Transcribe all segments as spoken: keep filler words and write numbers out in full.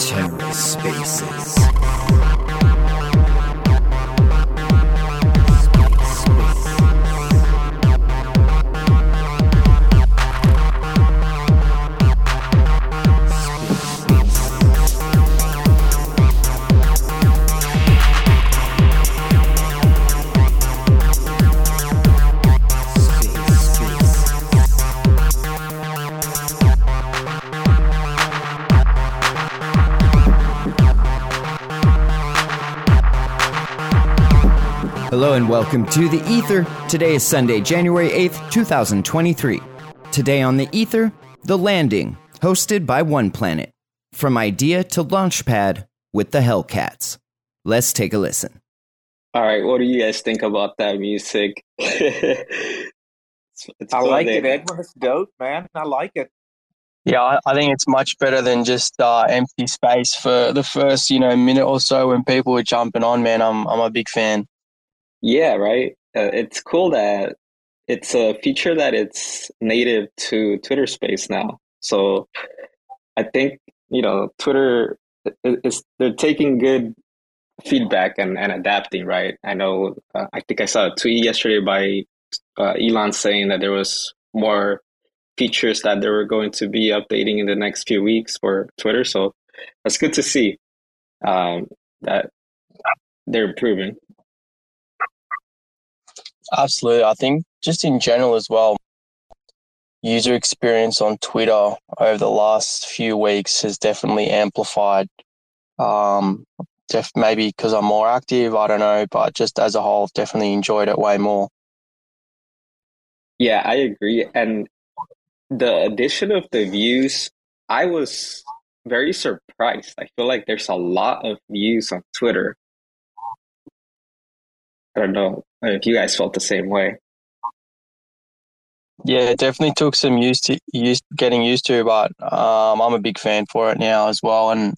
Terra Spaces. Hello and welcome to The Ether. Today is Sunday, January eighth, twenty twenty-three. Today on The Ether, The Landing, hosted by OnePlanet. From Idea to Launchpad with the Hellcats. Let's take a listen. All right, what do you guys think about that music? it's, it's I like it, Edwin. It's dope, man. I like it. Yeah, I, I think it's much better than just uh, empty space for the first, you know, minute or so when people were jumping on, man. I'm I'm a big fan. Yeah, right. Uh, it's cool that it's a feature that it's native to Twitter Space now. So I think, you know, Twitter is, they're taking good feedback and, and adapting, right? I know, uh, I think I saw a tweet yesterday by uh, Elon saying that there was more features that they were going to be updating in the next few weeks for Twitter. So that's good to see um, that they're improving. Absolutely. I think just in general as well, user experience on Twitter over the last few weeks has definitely amplified. Um, def- maybe because I'm more active, I don't know, but just as a whole, definitely enjoyed it way more. Yeah, I agree. And the addition of the views, I was very surprised. I feel like there's a lot of views on Twitter. I don't know if you guys felt the same way. Yeah, it definitely took some used to used, getting used to, but um, I'm a big fan for it now as well. And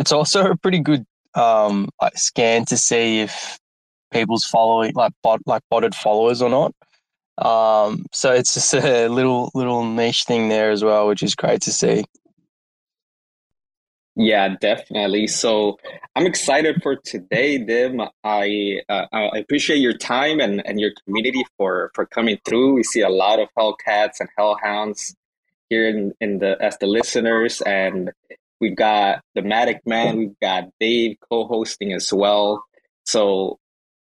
it's also a pretty good um, like scan to see if people's following, like bot, like botted followers or not. Um, so it's just a little little niche thing there as well, which is great to see. Yeah, definitely. So I'm excited for today, Dim. I uh, I appreciate your time and, and your community for, for coming through. We see a lot of Hellcats and Hellhounds here in, in the as the listeners, and we've got the Matic Man, we've got Dave co-hosting as well. So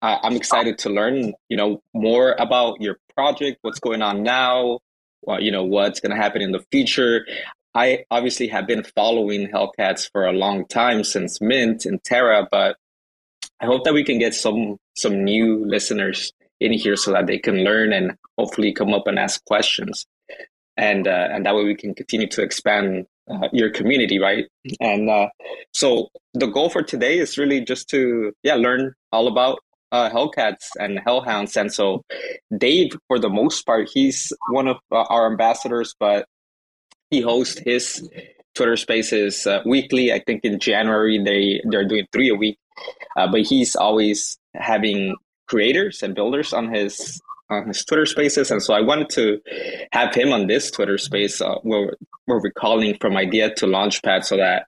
uh, I'm excited to learn, you know, more about your project, what's going on now, well, you know, what's going to happen in the future. I obviously have been following Hellcats for a long time since Mint and Terra, but I hope that we can get some some new listeners in here so that they can learn and hopefully come up and ask questions. And uh, and that way we can continue to expand uh, your community, right? And uh, so the goal for today is really just to, yeah, learn all about uh, Hellcats and Hellhounds. And so Dave, for the most part, he's one of uh, our ambassadors, but he hosts his Twitter Spaces uh, weekly. I think in January they they're doing three a week, uh, but he's always having creators and builders on his on his Twitter Spaces. And so I wanted to have him on this Twitter Space uh, where where we're calling From Idea to Launchpad, so that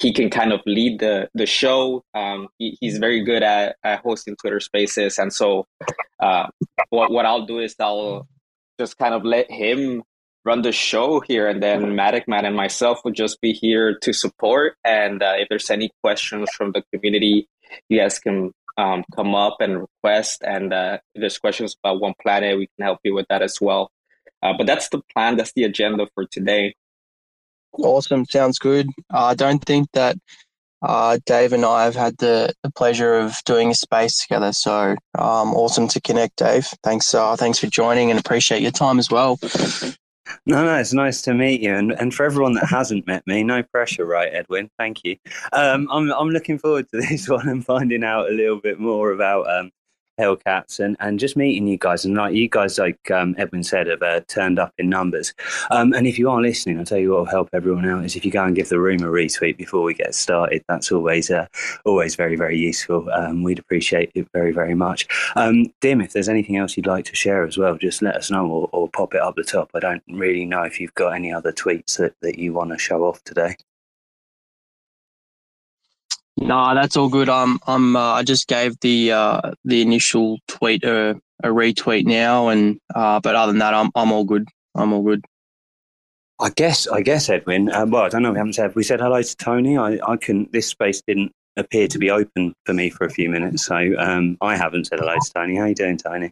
he can kind of lead the the show. Um, he, he's very good at, at hosting Twitter Spaces, and so uh, what what I'll do is I'll just kind of let him run the show here, and then Matic Man and myself will just be here to support. And uh, if there's any questions from the community, you guys can um, come up and request. And uh, if there's questions about OnePlanet, we can help you with that as well. Uh, but that's the plan. That's the agenda for today. Awesome. Sounds good. I don't think that uh, Dave and I have had the, the pleasure of doing a space together. So um, awesome to connect, Dave. Thanks. Uh, thanks for joining and appreciate your time as well. No, no, it's nice to meet you, and and for everyone that hasn't met me, no pressure, right, Edwin? Thank you. Um, I'm I'm looking forward to this one and finding out a little bit more about um, Hellcats and, and just meeting you guys. And like you guys, like um, Edwin said, have uh, turned up in numbers. Um, and if you are listening, I'll tell you what will help everyone out is if you go and give the room a retweet before we get started. That's always uh, always very, very useful. Um, we'd appreciate it very, very much. Um, Dim, if there's anything else you'd like to share as well, just let us know or, or pop it up the top. I don't really know if you've got any other tweets that, that you want to show off today. Nah, that's all good. Um, I'm. Uh, I just gave the uh, the initial tweet a, a retweet now, and uh, but other than that, I'm I'm all good. I'm all good. I guess. I guess Edwin. Uh, well, I don't know. We haven't said. We said hello to Tony. I, I couldn't. This space didn't appear to be open for me for a few minutes, so um, I haven't said hello to Tony. How you doing, Tony?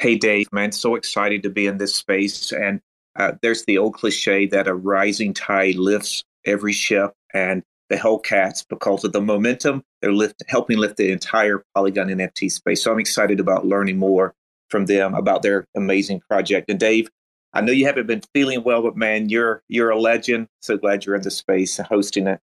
Hey, Dave. Man, so excited to be in this space. And uh, there's the old cliche that a rising tide lifts every ship, and the Hellcats, because of the momentum, they're lift, helping lift the entire Polygon N F T space. So I'm excited about learning more from them about their amazing project. And Dave, I know you haven't been feeling well, but man, you're you're a legend. So glad you're in the space and hosting it.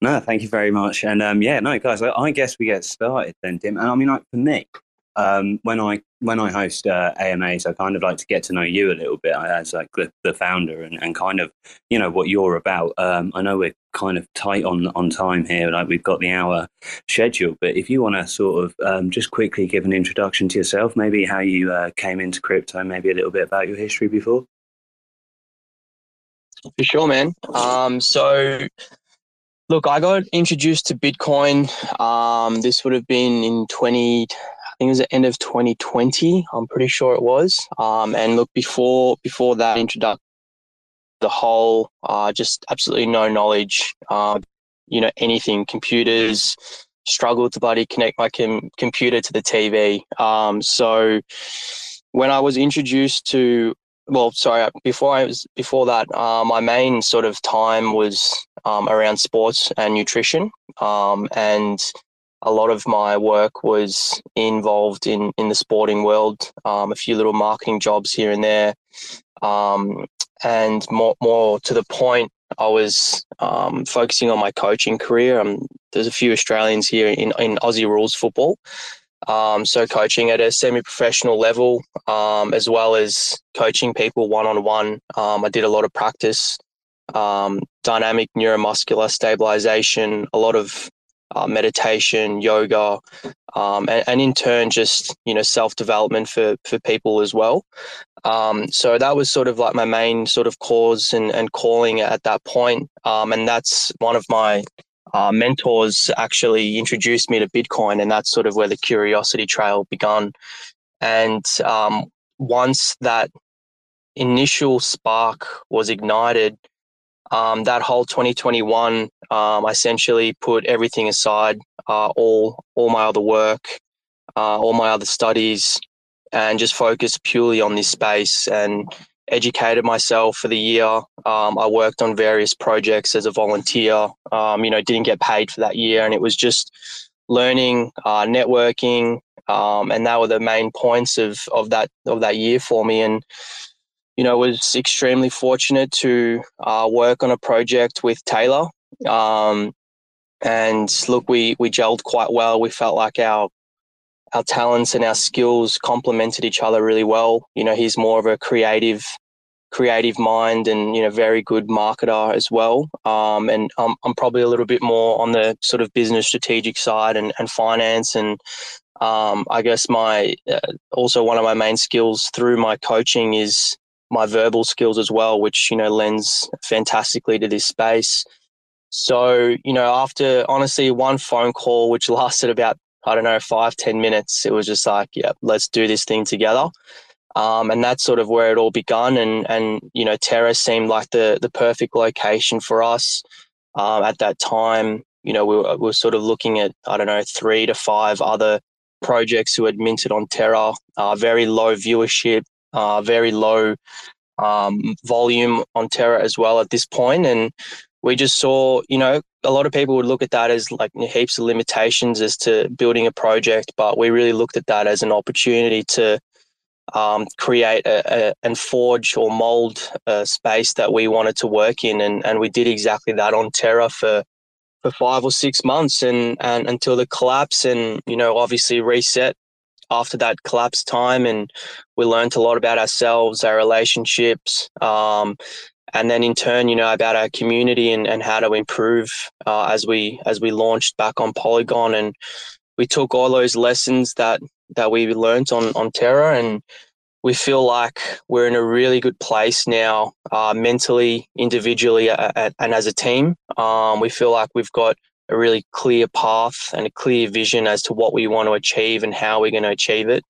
No, thank you very much. And um, yeah, no, guys, I, I guess we get started then, Tim. And I mean, like for me, um, when I when I host uh, A M As, I kind of like to get to know you a little bit as like the founder and, and kind of, you know, what you're about. Um, I know we're kind of tight on on time here, like we've got the hour schedule, but if you want to sort of um, just quickly give an introduction to yourself, maybe how you uh, came into crypto, maybe a little bit about your history before. For sure, man. Um, so... Look, I got introduced to Bitcoin. Um, this would have been in twenty, I think it was the end of twenty twenty. I'm pretty sure it was. Um, and look, before before that introduction, the whole uh, just absolutely no knowledge. Uh, you know, anything computers. Struggled to bloody connect my com- computer to the T V. Um, so when I was introduced to, well, sorry, before I was before that, uh, my main sort of time was. Um, around sports and nutrition, um, and a lot of my work was involved in in the sporting world, um, a few little marketing jobs here and there, um, and more more to the point, I was um, focusing on my coaching career. Um, there's a few Australians here in, in Aussie rules football, um, so coaching at a semi-professional level, um, as well as coaching people one-on-one. Um, I did a lot of practice. Um, dynamic neuromuscular stabilization, a lot of uh, meditation, yoga, um, and, and in turn, just, you know, self-development for, for people as well. Um, so that was sort of like my main sort of cause and, and calling at that point. Um, and that's one of my uh, mentors actually introduced me to Bitcoin, and that's sort of where the curiosity trail began. And um, once that initial spark was ignited, Um, that whole twenty twenty-one, um, I essentially put everything aside, uh, all all my other work, uh, all my other studies, and just focused purely on this space and educated myself for the year. Um, I worked on various projects as a volunteer, um, you know, didn't get paid for that year. And it was just learning, uh, networking, um, and that were the main points of, of, that, of that year for me. And you know, was extremely fortunate to uh, work on a project with Taylor. Um, and look, we, we gelled quite well. We felt like our our talents and our skills complemented each other really well. You know, he's more of a creative creative mind and, you know, very good marketer as well. Um, and I'm, I'm probably a little bit more on the sort of business strategic side and, and finance and, um, I guess my uh, also one of my main skills through my coaching is my verbal skills as well, which, you know, lends fantastically to this space. So, you know, after honestly one phone call, which lasted about, I don't know, five, ten minutes, it was just like, yeah, let's do this thing together. Um, and that's sort of where it all began. And, and you know, Terra seemed like the the perfect location for us. Um, at that time, you know, we were, we were sort of looking at, I don't know, three to five other projects who had minted on Terra, uh, very low viewership, Uh, very low um, volume on Terra as well at this point. And we just saw, you know, a lot of people would look at that as like heaps of limitations as to building a project, but we really looked at that as an opportunity to um, create a, a, and forge or mold a space that we wanted to work in. And, and we did exactly that on Terra for for five or six months and, and until the collapse, and, you know, obviously reset after that collapse time. And we learned a lot about ourselves, our relationships, um, and then in turn, you know, about our community and, and how to improve uh, as we as we launched back on Polygon. And we took all those lessons that that we learned on, on Terra, and we feel like we're in a really good place now, uh, mentally, individually, a, a, and as a team. Um, we feel like we've got a really clear path and a clear vision as to what we want to achieve and how we're going to achieve it.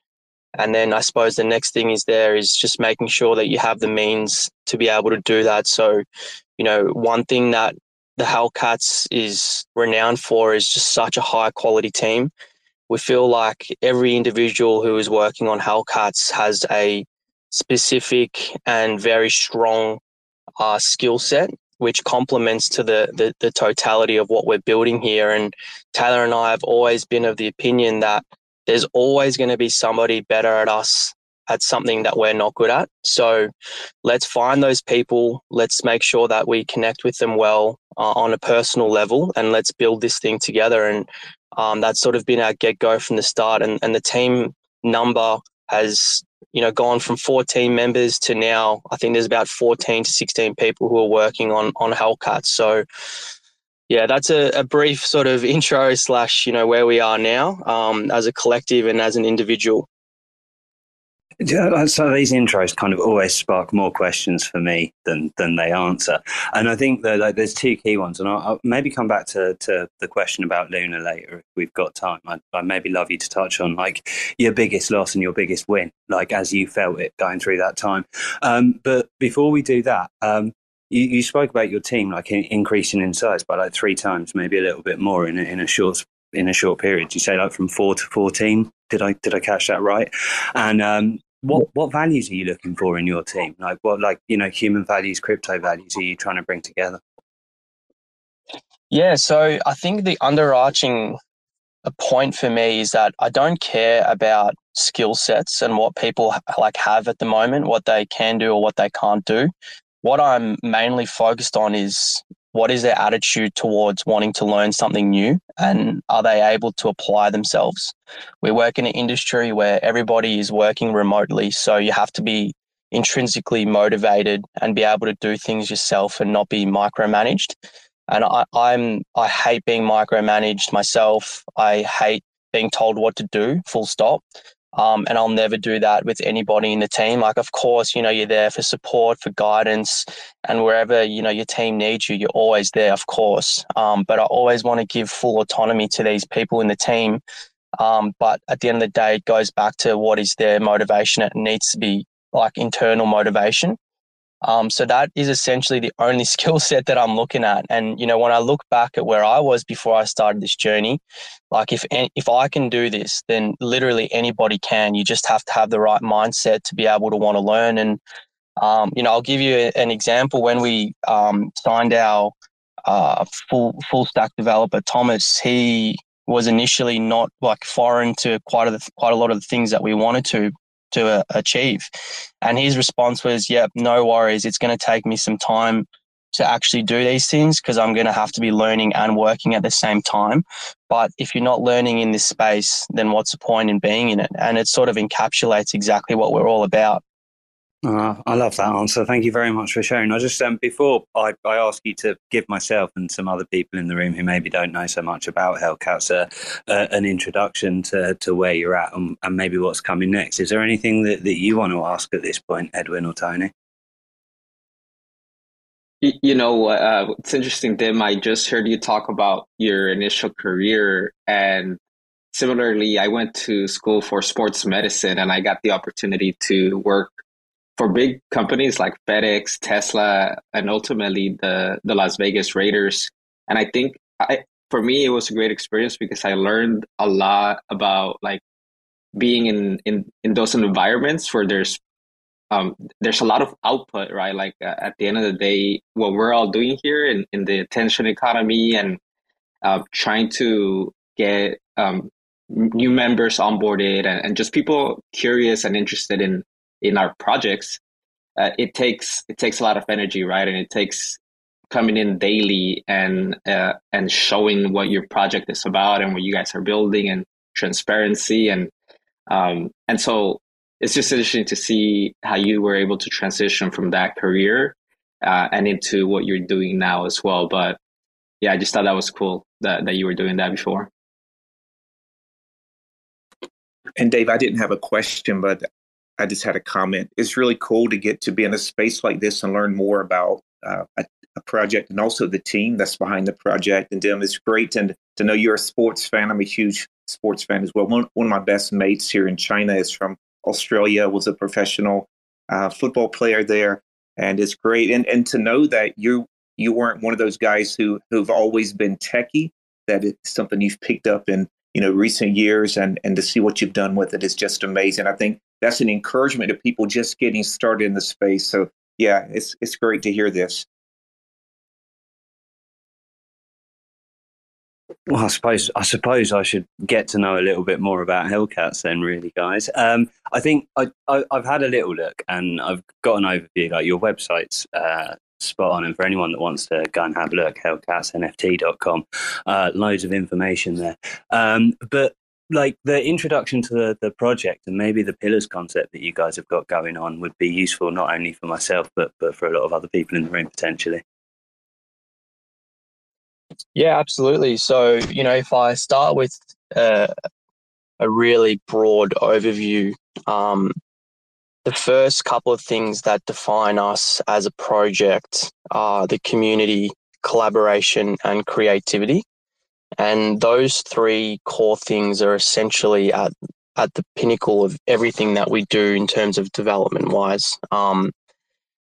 And then I suppose the next thing is there is just making sure that you have the means to be able to do that. So, you know, one thing that the Hellcats is renowned for is just such a high quality team. We feel like every individual who is working on Hellcats has a specific and very strong uh, skill set, which complements to the, the the totality of what we're building here. And Taylor and I have always been of the opinion that there's always going to be somebody better at us at something that we're not good at. So let's find those people. Let's make sure that we connect with them well uh, on a personal level, and let's build this thing together. And Um, that's sort of been our get-go from the start. And, and the team number has, you know, gone from fourteen members to now, I think there's about fourteen to sixteen people who are working on, on Hellcats. So, yeah, that's a, a brief sort of intro slash, you know, where we are now um, as a collective and as an individual. So these intros kind of always spark more questions for me than than they answer. And I think that, like, there's two key ones. And I'll, I'll maybe come back to, to the question about Luna later if we've got time. I'd, I'd maybe love you to touch on, like, your biggest loss and your biggest win, like, as you felt it going through that time. Um, but before we do that, um, you, you spoke about your team, like, in, increasing in size by, like, three times, maybe a little bit more in a, in a short in a short period. You say, like, from four to fourteen. Did I did I catch that right? And um, What what values are you looking for in your team? Like, what, like, you know, human values, crypto values are you trying to bring together? Yeah, so I think the underarching point for me is that I don't care about skill sets and what people like have at the moment, what they can do or what they can't do. What I'm mainly focused on is what is their attitude towards wanting to learn something new, and are they able to apply themselves? We work in an industry where everybody is working remotely, so you have to be intrinsically motivated and be able to do things yourself and not be micromanaged. And I, I'm I hate being micromanaged myself. I hate being told what to do, full stop. Um, and I'll never do that with anybody in the team. Like, of course, you know, you're there for support, for guidance, and wherever, you know, your team needs you, you're always there, of course. Um, but I always want to give full autonomy to these people in the team. Um, but at the end of the day, it goes back to what is their motivation. It needs to be like internal motivation. Um, so that is essentially the only skill set that I'm looking at. And, you know, when I look back at where I was before I started this journey, like if if I can do this, then literally anybody can. You just have to have the right mindset to be able to want to learn. And, um, you know, I'll give you an example. When we um, signed our uh, full full stack developer, Thomas, he was initially not like foreign to quite a, quite a lot of the things that we wanted to. to achieve. And his response was, yep, no worries. It's going to take me some time to actually do these things because I'm going to have to be learning and working at the same time. But if you're not learning in this space, then what's the point in being in it? And it sort of encapsulates exactly what we're all about. Uh, I love that answer. Thank you very much for sharing. I just, um, before I, I ask you to give myself and some other people in the room who maybe don't know so much about Hellcats uh, uh, an introduction to, to where you're at and, and maybe what's coming next. Is there anything that, that you want to ask at this point, Edwin or Tony? You know, uh, it's interesting, Dim. I just heard you talk about your initial career, and similarly, I went to school for sports medicine and I got the opportunity to work for big companies like FedEx, Tesla, and ultimately the, the Las Vegas Raiders. And I think I, for me, it was a great experience because I learned a lot about like being in, in, in those environments where there's um, there's a lot of output, right? Like uh, at the end of the day, what we're all doing here in, in the attention economy and uh, trying to get um, new members onboarded and, and just people curious and interested in in our projects, uh, it takes it takes a lot of energy, right? And it takes coming in daily and uh, and showing what your project is about and what you guys are building, and transparency, and um, and so it's just interesting to see how you were able to transition from that career uh, and into what you're doing now as well. But yeah, I just thought that was cool that, that you were doing that before. And Dave, I didn't have a question, but I just had a comment. It's really cool to get to be in a space like this and learn more about uh, a, a project, and also the team that's behind the project. And Dim, it's great to, to know you're a sports fan. I'm a huge sports fan as well. One, one of my best mates here in China is from Australia, was a professional uh, football player there. And it's great. And and to know that you you weren't one of those guys who who've always been techie, that it's something you've picked up in, you know, recent years, and, and to see what you've done with it is just amazing. I think that's an encouragement to people just getting started in the space. So yeah, it's it's great to hear this. Well, I suppose I suppose I should get to know a little bit more about Hellcats then, really, guys. Um, I think I, I I've had a little look and I've got an overview. Like, your website's uh, spot on, and for anyone that wants to go and have a look, hellcats n f t dot com, uh, loads of information there. Um, but like the introduction to the, the project and maybe the pillars concept that you guys have got going on would be useful not only for myself but but for a lot of other people in the room potentially. Yeah, absolutely. So, you know, if I start with uh, a really broad overview, um, the first couple of things that define us as a project are the community, collaboration, and creativity. And those three core things are essentially at, at the pinnacle of everything that we do in terms of development-wise. Um,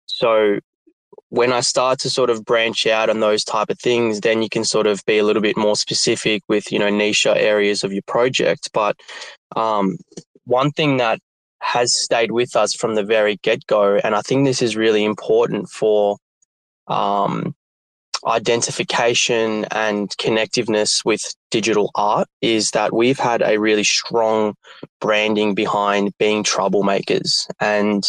so... When I start to sort of branch out on those type of things, then you can sort of be a little bit more specific with, you know, niche areas of your project. But um, one thing that has stayed with us from the very get-go, and I think this is really important for um, identification and connectiveness with digital art, is that we've had a really strong branding behind being troublemakers and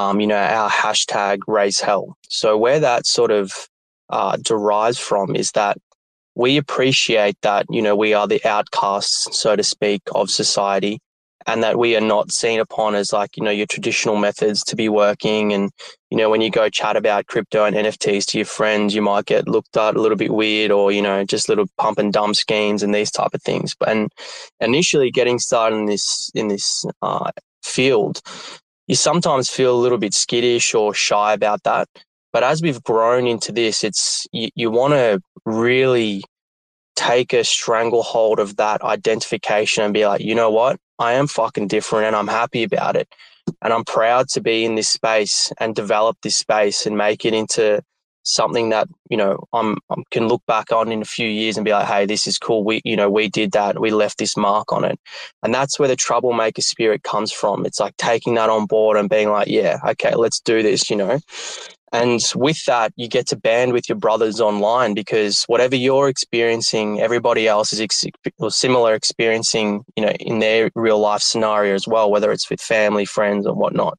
Um, you know, our hashtag raise hell. So where that sort of uh, derives from is that we appreciate that, you know, we are the outcasts, so to speak, of society, and that we are not seen upon as like, you know, your traditional methods to be working. And, you know, when you go chat about crypto and N F Ts to your friends, you might get looked at a little bit weird, or, you know, just little pump and dump schemes and these type of things. And initially getting started in this, in this uh, field, you sometimes feel a little bit skittish or shy about that. But as we've grown into this, it's you, you want to really take a stranglehold of that identification and be like, you know what? I am fucking different, and I'm happy about it. And I'm proud to be in this space and develop this space and make it into something that, you know, I'm, I can look back on in a few years and be like, hey, this is cool. We, you know, we did that. We left this mark on it. And that's where the troublemaker spirit comes from. It's like taking that on board and being like, yeah, okay, let's do this, you know. And with that, you get to band with your brothers online, because whatever you're experiencing, everybody else is ex- or similar experiencing, you know, in their real life scenario as well, whether it's with family, friends, and whatnot.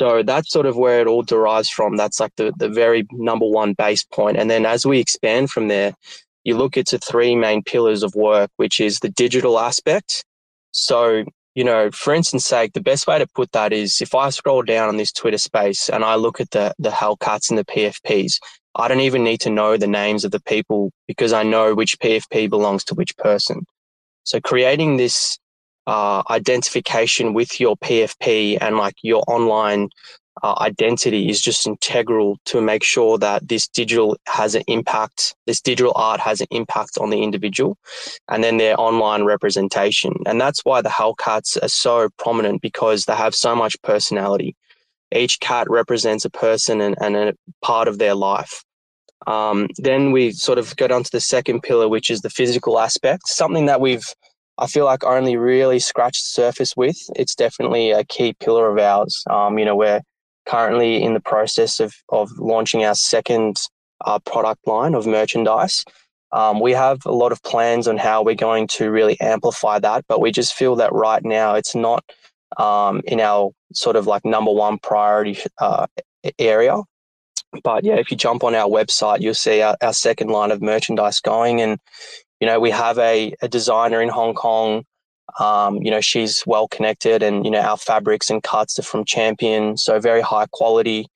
So that's sort of where it all derives from. That's like the, the very number one base point. And then as we expand from there, you look into three main pillars of work, which is the digital aspect. So, you know, for instance sake, the best way to put that is if I scroll down on this Twitter space and I look at the, the Hellcats and the P F Ps, I don't even need to know the names of the people because I know which P F P belongs to which person. So creating this Uh, identification with your P F P and like your online uh, identity is just integral to make sure that this digital has an impact, this digital art has an impact on the individual and then their online representation. And that's why the Hellcats are so prominent, because they have so much personality. Each cat represents a person and, and a part of their life. Um, then we sort of go down to the second pillar, which is the physical aspect, something that we've I feel like I only really scratched the surface with. It's definitely a key pillar of ours. Um, you know, we're currently in the process of of launching our second uh, product line of merchandise. Um, we have a lot of plans on how we're going to really amplify that, but we just feel that right now it's not um, in our sort of like number one priority uh, area. But yeah, if you jump on our website, you'll see our, our second line of merchandise going. And, you know, we have a, a designer in Hong Kong. Um, you know, she's well connected, and, you know, our fabrics and cuts are from Champion. So very high quality,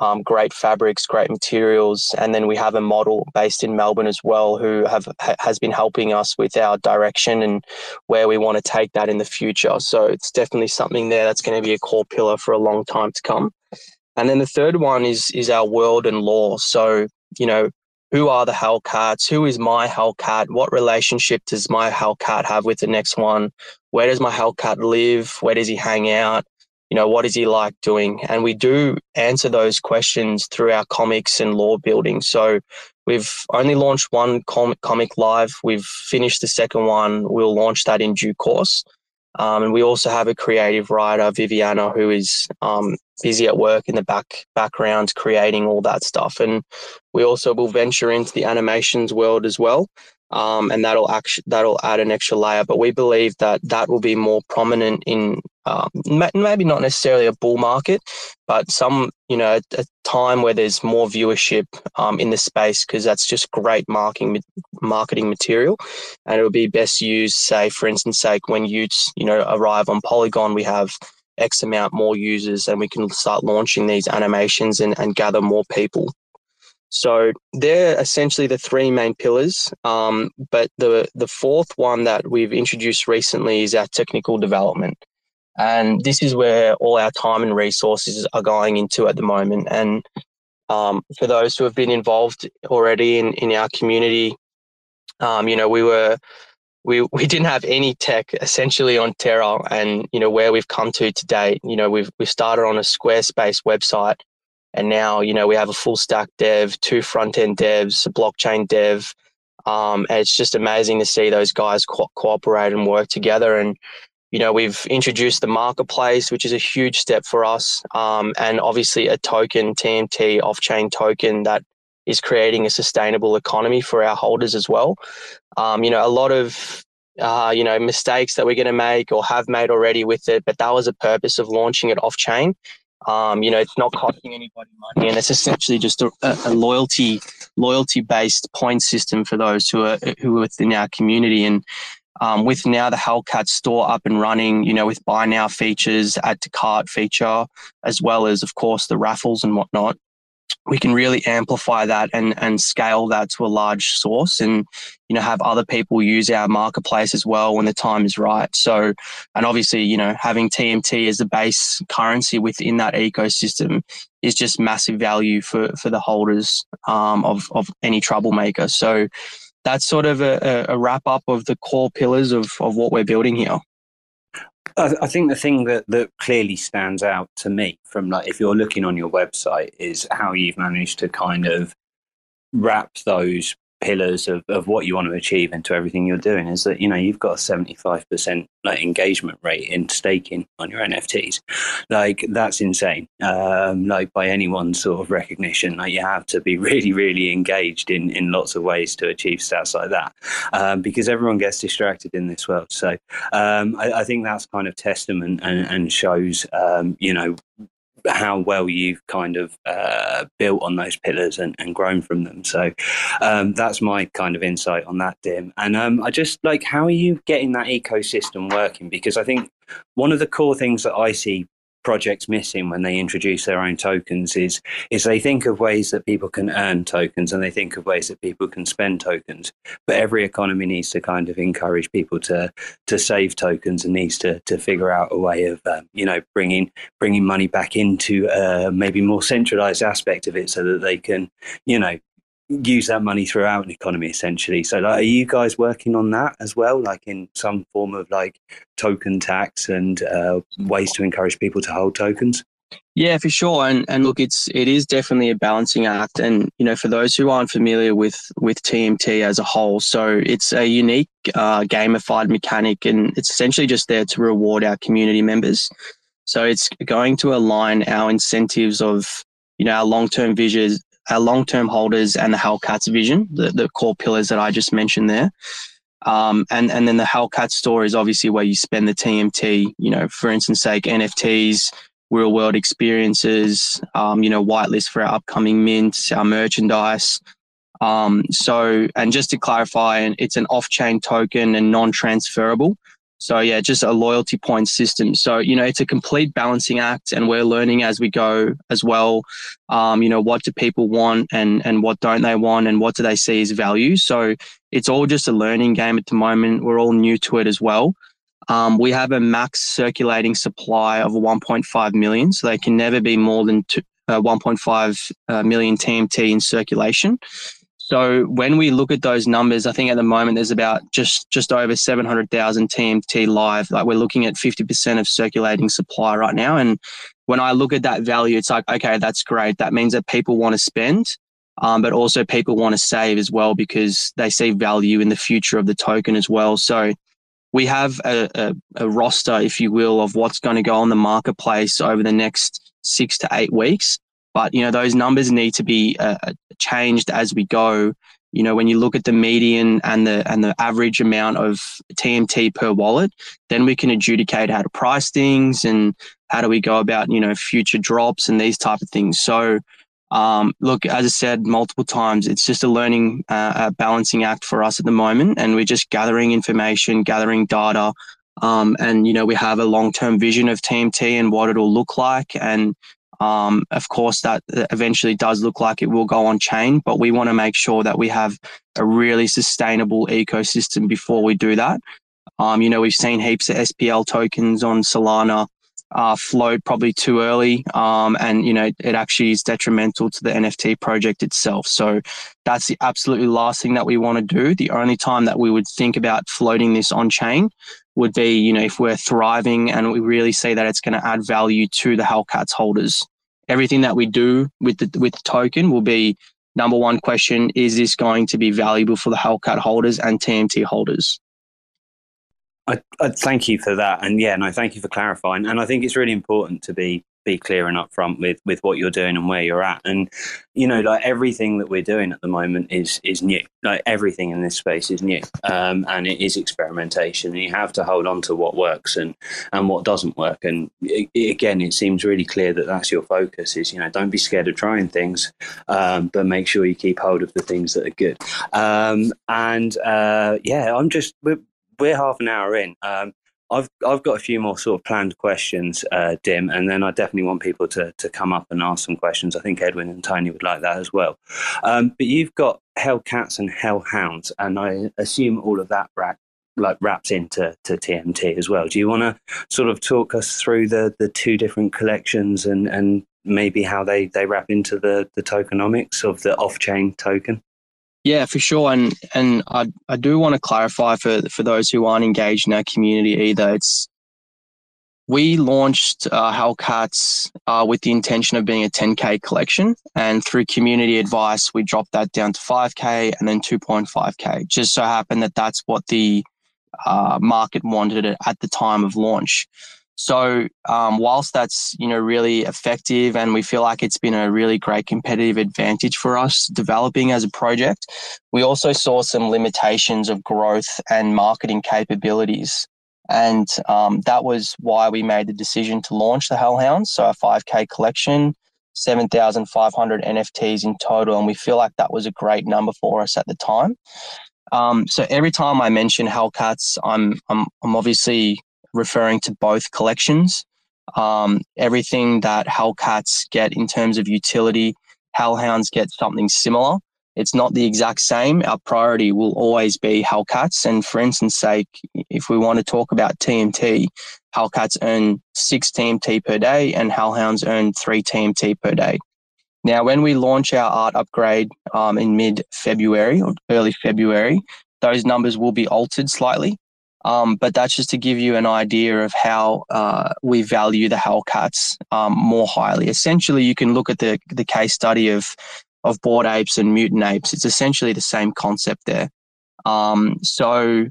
um, great fabrics, great materials. And then we have a model based in Melbourne as well, who have ha- has been helping us with our direction and where we want to take that in the future. So it's definitely something there that's going to be a core pillar for a long time to come. And then the third one is is our world and lore. So, you know, who are the Hellcats? Who is my Hellcat? What relationship does my Hellcat have with the next one? Where does my Hellcat live? Where does he hang out? You know, what is he like doing? And we do answer those questions through our comics and lore building. So we've only launched one comic, comic live. We've finished the second one. We'll launch that in due course. Um, and we also have a creative writer, Viviana, who is um, busy at work in the back background creating all that stuff. And we also will venture into the animations world as well, um, and that'll act- that'll add an extra layer. But we believe that that will be more prominent in um, maybe not necessarily a bull market, but some, you know, a time where there's more viewership um, in the space, because that's just great marketing marketing material, and it would be best used, say, for instance, like when Utes, you know, arrive on Polygon, we have X amount more users, and we can start launching these animations and, and gather more people. So they're essentially the three main pillars. Um, but the the fourth one that we've introduced recently is our technical development. And this is where all our time and resources are going into at the moment. And um, for those who have been involved already in, in our community, um, you know, we were we we didn't have any tech essentially on Terra, and you know where we've come to today. You know, we've we started on a Squarespace website, and now you know we have a full stack dev, two front end devs, a blockchain dev, um, and it's just amazing to see those guys co- cooperate and work together. And you know, we've introduced the marketplace, which is a huge step for us, um, and obviously a token, T M T, off-chain token that is creating a sustainable economy for our holders as well. Um, you know, a lot of, uh, you know, mistakes that we're going to make or have made already with it, but that was the purpose of launching it off-chain. Um, you know, it's not costing anybody money, and it's essentially just a, a loyalty, loyalty-based point system for those who are who are within our community. And Um, with now the Hellcat store up and running, you know, with buy now features, add to cart feature, as well as, of course, the raffles and whatnot, we can really amplify that and, and scale that to a large source and, you know, have other people use our marketplace as well when the time is right. So, and obviously, you know, having T M T as the base currency within that ecosystem is just massive value for, for the holders um, of, of any troublemaker. So, that's sort of a, a wrap up of the core pillars of, of what we're building here. I, I think the thing that, that clearly stands out to me from, like, if you're looking on your website, is how you've managed to kind of wrap those pillars of, of what you want to achieve into everything you're doing, is that, you know, you've got a seventy-five percent like engagement rate in staking on your N F Ts. Like, that's insane. Um, like by anyone's sort of recognition, like you have to be really, really engaged in, in lots of ways to achieve stats like that, um, because everyone gets distracted in this world. So um, I, I think that's kind of testament and, and shows, um, you know, how well you've kind of uh, built on those pillars and, and grown from them. So um, that's my kind of insight on that, Dim. And um, I just like, how are you getting that ecosystem working? Because I think one of the core things that I see projects missing when they introduce their own tokens is is they think of ways that people can earn tokens, and they think of ways that people can spend tokens, but every economy needs to kind of encourage people to to save tokens, and needs to to figure out a way of um, you know bringing bringing money back into uh maybe more centralized aspect of it, so that they can, you know, use that money throughout an economy essentially. So like, are you guys working on that as well, like in some form of like token tax and uh, ways to encourage people to hold tokens? Yeah, for sure. And and look, it's it is definitely a balancing act. And you know, for those who aren't familiar with with T M T as a whole, so it's a unique uh, gamified mechanic, and it's essentially just there to reward our community members. So it's going to align our incentives of, you know, our long-term visions, our long-term holders, and the Hellcats vision, the, the core pillars that I just mentioned there. Um, and, and then the Hellcats store is obviously where you spend the T M T, you know, for instance, like N F Ts, real world experiences, um, you know, whitelist for our upcoming mints, our merchandise. Um, so, and just to clarify, it's an off-chain token and non-transferable. So yeah, just a loyalty point system. So, you know, it's a complete balancing act, and we're learning as we go as well. Um, you know, what do people want and, and what don't they want, and what do they see as value? So it's all just a learning game at the moment. We're all new to it as well. Um, we have a max circulating supply of one point five million. So they can never be more than two, uh, one point five million T M T in circulation. So when we look at those numbers, I think at the moment there's about just, just over seven hundred thousand T M T live. Like, we're looking at fifty percent of circulating supply right now. And when I look at that value, it's like, okay, that's great. That means that people want to spend, um, but also people want to save as well, because they see value in the future of the token as well. So we have a, a, a roster, if you will, of what's going to go on the marketplace over the next six to eight weeks. But, you know, those numbers need to be uh, changed as we go. You know, when you look at the median and the and the average amount of T M T per wallet, then we can adjudicate how to price things and how do we go about, you know, future drops and these type of things. So, um, look, as I said multiple times, it's just a learning uh, a balancing act for us at the moment. And we're just gathering information, gathering data. Um, and, you know, we have a long-term vision of T M T and what it'll look like. And Um, of course, that eventually does look like it will go on chain, but we want to make sure that we have a really sustainable ecosystem before we do that. Um, you know, we've seen heaps of S P L tokens on Solana uh, float probably too early. Um, and, you know, it, it actually is detrimental to the N F T project itself. So that's the absolutely last thing that we want to do. The only time that we would think about floating this on chain would be, you know, if we're thriving and we really see that it's going to add value to the Hellcats holders. Everything that we do with the with the token will be, number one question, is this going to be valuable for the Hellcat holders and T M T holders? I, I thank you for that. And yeah, no, thank you for clarifying. And I think it's really important to be be clear and upfront with with what you're doing and where you're at. And, you know, like, everything that we're doing at the moment is is new. Like, everything in this space is new, um, and it is experimentation. And you have to hold on to what works and and what doesn't work. And it, it, again, it seems really clear that that's your focus is, you know, don't be scared of trying things, um, but make sure you keep hold of the things that are good. Um, and uh, yeah, I'm just we're, we're half an hour in. Um, I've I've got a few more sort of planned questions, uh, Dim, and then I definitely want people to to come up and ask some questions. I think Edwin and Tony would like that as well. Um, but you've got Hellcats and Hellhounds, and I assume all of that wrap, like wraps into to T M T as well. Do you want to sort of talk us through the the two different collections and and maybe how they they wrap into the the tokenomics of the off-chain token? Yeah, for sure. And and I I do want to clarify for, for those who aren't engaged in our community either. It's we launched uh, Hellcats uh, with the intention of being a ten K collection. And through community advice, we dropped that down to five K and then two point five K. Just so happened that that's what the uh, market wanted it at the time of launch. So um, whilst that's, you know, really effective and we feel like it's been a really great competitive advantage for us developing as a project, we also saw some limitations of growth and marketing capabilities. And um, that was why we made the decision to launch the Hellhounds. So a five K collection, seven thousand five hundred N F Ts in total. And we feel like that was a great number for us at the time. Um, so every time I mention Hellcats, I'm, I'm, I'm obviously referring to both collections. Um, everything that Hellcats get in terms of utility, Hellhounds get something similar. It's not the exact same. Our priority will always be Hellcats. And for instance sake, if we want to talk about T M T, Hellcats earn six T M T per day and Hellhounds earn three T M T per day. Now, when we launch our art upgrade um, in mid-February or early February, those numbers will be altered slightly. Um, but that's just to give you an idea of how uh, we value the Hellcats um, more highly. Essentially, you can look at the the case study of of Bored Apes and Mutant Apes. It's essentially the same concept there. Um, so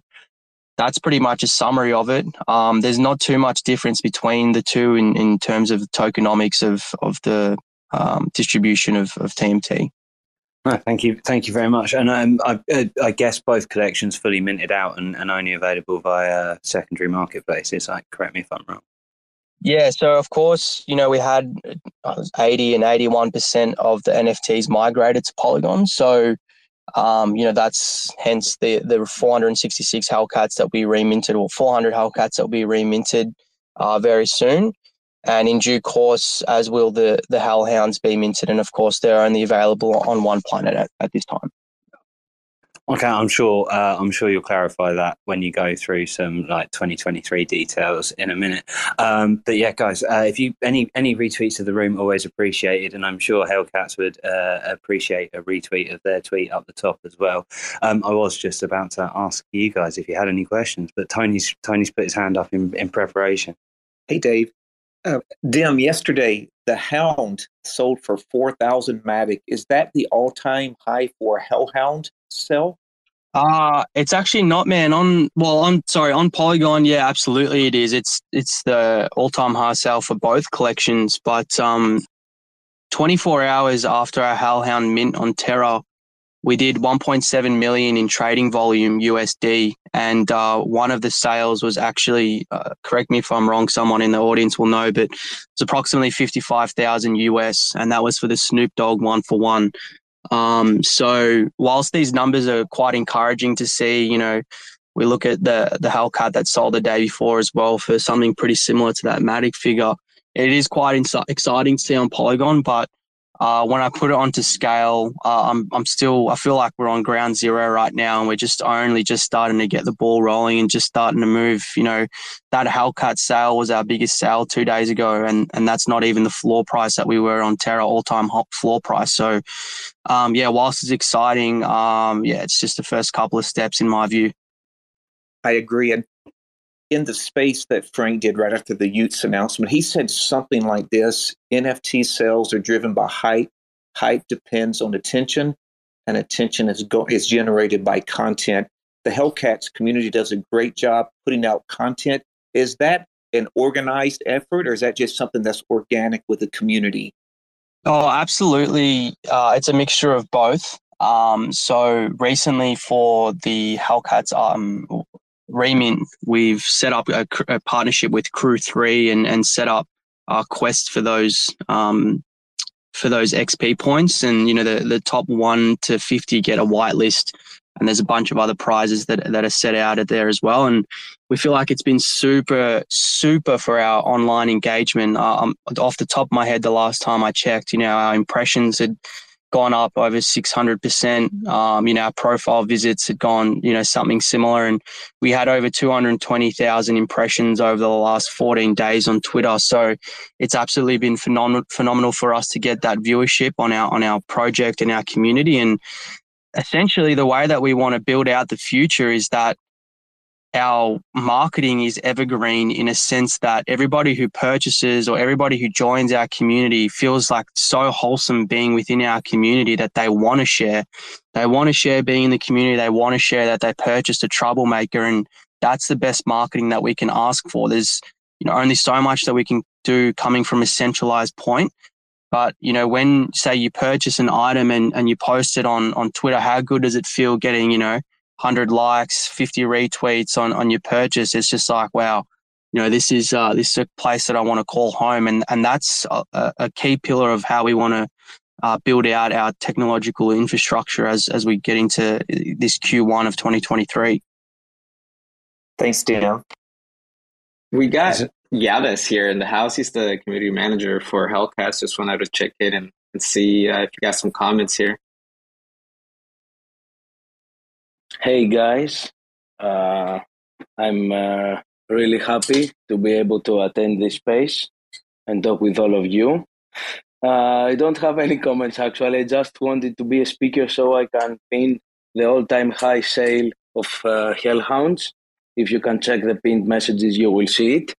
that's pretty much a summary of it. Um, there's not too much difference between the two in, in terms of the tokenomics of of the um, distribution of, of T M T. No, thank you. Thank you very much. And um, I, I guess both collections fully minted out and, and only available via secondary marketplaces. Like, correct me if I'm wrong. Yeah, so of course, you know, we had eighty and eighty-one percent of the N F Ts migrated to Polygon. So, um, you know, that's hence the the four hundred sixty-six Hellcats that we reminted, or four hundred Hellcats that we reminted uh, very soon. And in due course, as will the the Hellhounds be minted. And of course, they're only available on OnePlanet at, at this time. Okay, I'm sure. Uh, I'm sure you'll clarify that when you go through some like twenty twenty-three details in a minute. Um, but yeah, guys, uh, if you any any retweets of the room, always appreciated, and I'm sure Hellcats would uh, appreciate a retweet of their tweet up the top as well. Um, I was just about to ask you guys if you had any questions, but Tony's Tony's put his hand up in, in preparation. Hey, Dave. Uh, Dim, yesterday the Hound sold for four thousand Matic. Is that the all-time high for Hellhound sell? Uh, it's actually not, man. On well, I'm sorry, on Polygon, yeah, absolutely it is. It's it's the all-time high sale for both collections. But um, twenty-four hours after our Hellhound mint on Terra, we did one point seven million in trading volume U S D, and uh, one of the sales was actually, uh, correct me if I'm wrong, someone in the audience will know, but it's approximately fifty-five thousand U S, and that was for the Snoop Dogg one for one. Um, so whilst these numbers are quite encouraging to see, you know, we look at the the Hellcat that sold the day before as well for something pretty similar to that Matic figure. It is quite inc- exciting to see on Polygon, but uh, when I put it onto scale, uh, I'm I'm still I feel like we're on ground zero right now, and we're just only just starting to get the ball rolling and just starting to move. You know, that Hellcat sale was our biggest sale two days ago, and and that's not even the floor price that we were on Terra, all time hot floor price. So. Um, yeah, whilst it's exciting, um, yeah, it's just the first couple of steps in my view. I agree. And in the space that Frank did right after the Utes announcement, he said something like this: N F T sales are driven by hype. Hype depends on attention, and attention is go- is generated by content. The Hellcats community does a great job putting out content. Is that an organized effort, or is that just something that's organic with the community? Oh, absolutely. Uh, it's a mixture of both. Um, so recently for the Hellcats um, remint, we've set up a, a partnership with Crew Three and, and set up our quest for those um, for those X P points. And, you know, the, the top one to fifty get a whitelist. And there's a bunch of other prizes that, that are set out there as well. And we feel like it's been super, super for our online engagement. Um, off the top of my head, the last time I checked, you know, our impressions had gone up over six hundred percent. Um, you know, our profile visits had gone, you know, something similar. And we had over two hundred twenty thousand impressions over the last fourteen days on Twitter. So it's absolutely been phenomenal, phenomenal for us to get that viewership on our, on our project and our community. And essentially, the way that we want to build out the future is that our marketing is evergreen, in a sense that everybody who purchases or everybody who joins our community feels like so wholesome being within our community that they want to share. They want to share being in the community. They want to share that they purchased a troublemaker, and that's the best marketing that we can ask for. There's, you know, only so much that we can do coming from a centralized point. But, you know, when, say, you purchase an item and, and you post it on, on Twitter, how good does it feel getting, you know, one hundred likes, fifty retweets on, on your purchase? It's just like, wow, you know, this is uh, this is a place that I want to call home. And, and that's a, a key pillar of how we want to uh, build out our technological infrastructure as, as we get into this Q one of twenty twenty-three. Thanks, Dan. We got Giannis here in the house. He's the community manager for Hellcats. Just wanted to check in and, and see uh, if you got some comments here. Hey, guys. Uh, I'm uh, really happy to be able to attend this space and talk with all of you. Uh, I don't have any comments, actually. I just wanted to be a speaker so I can pin the all-time high sale of uh, Hellhounds. If you can check the pinned messages, you will see it.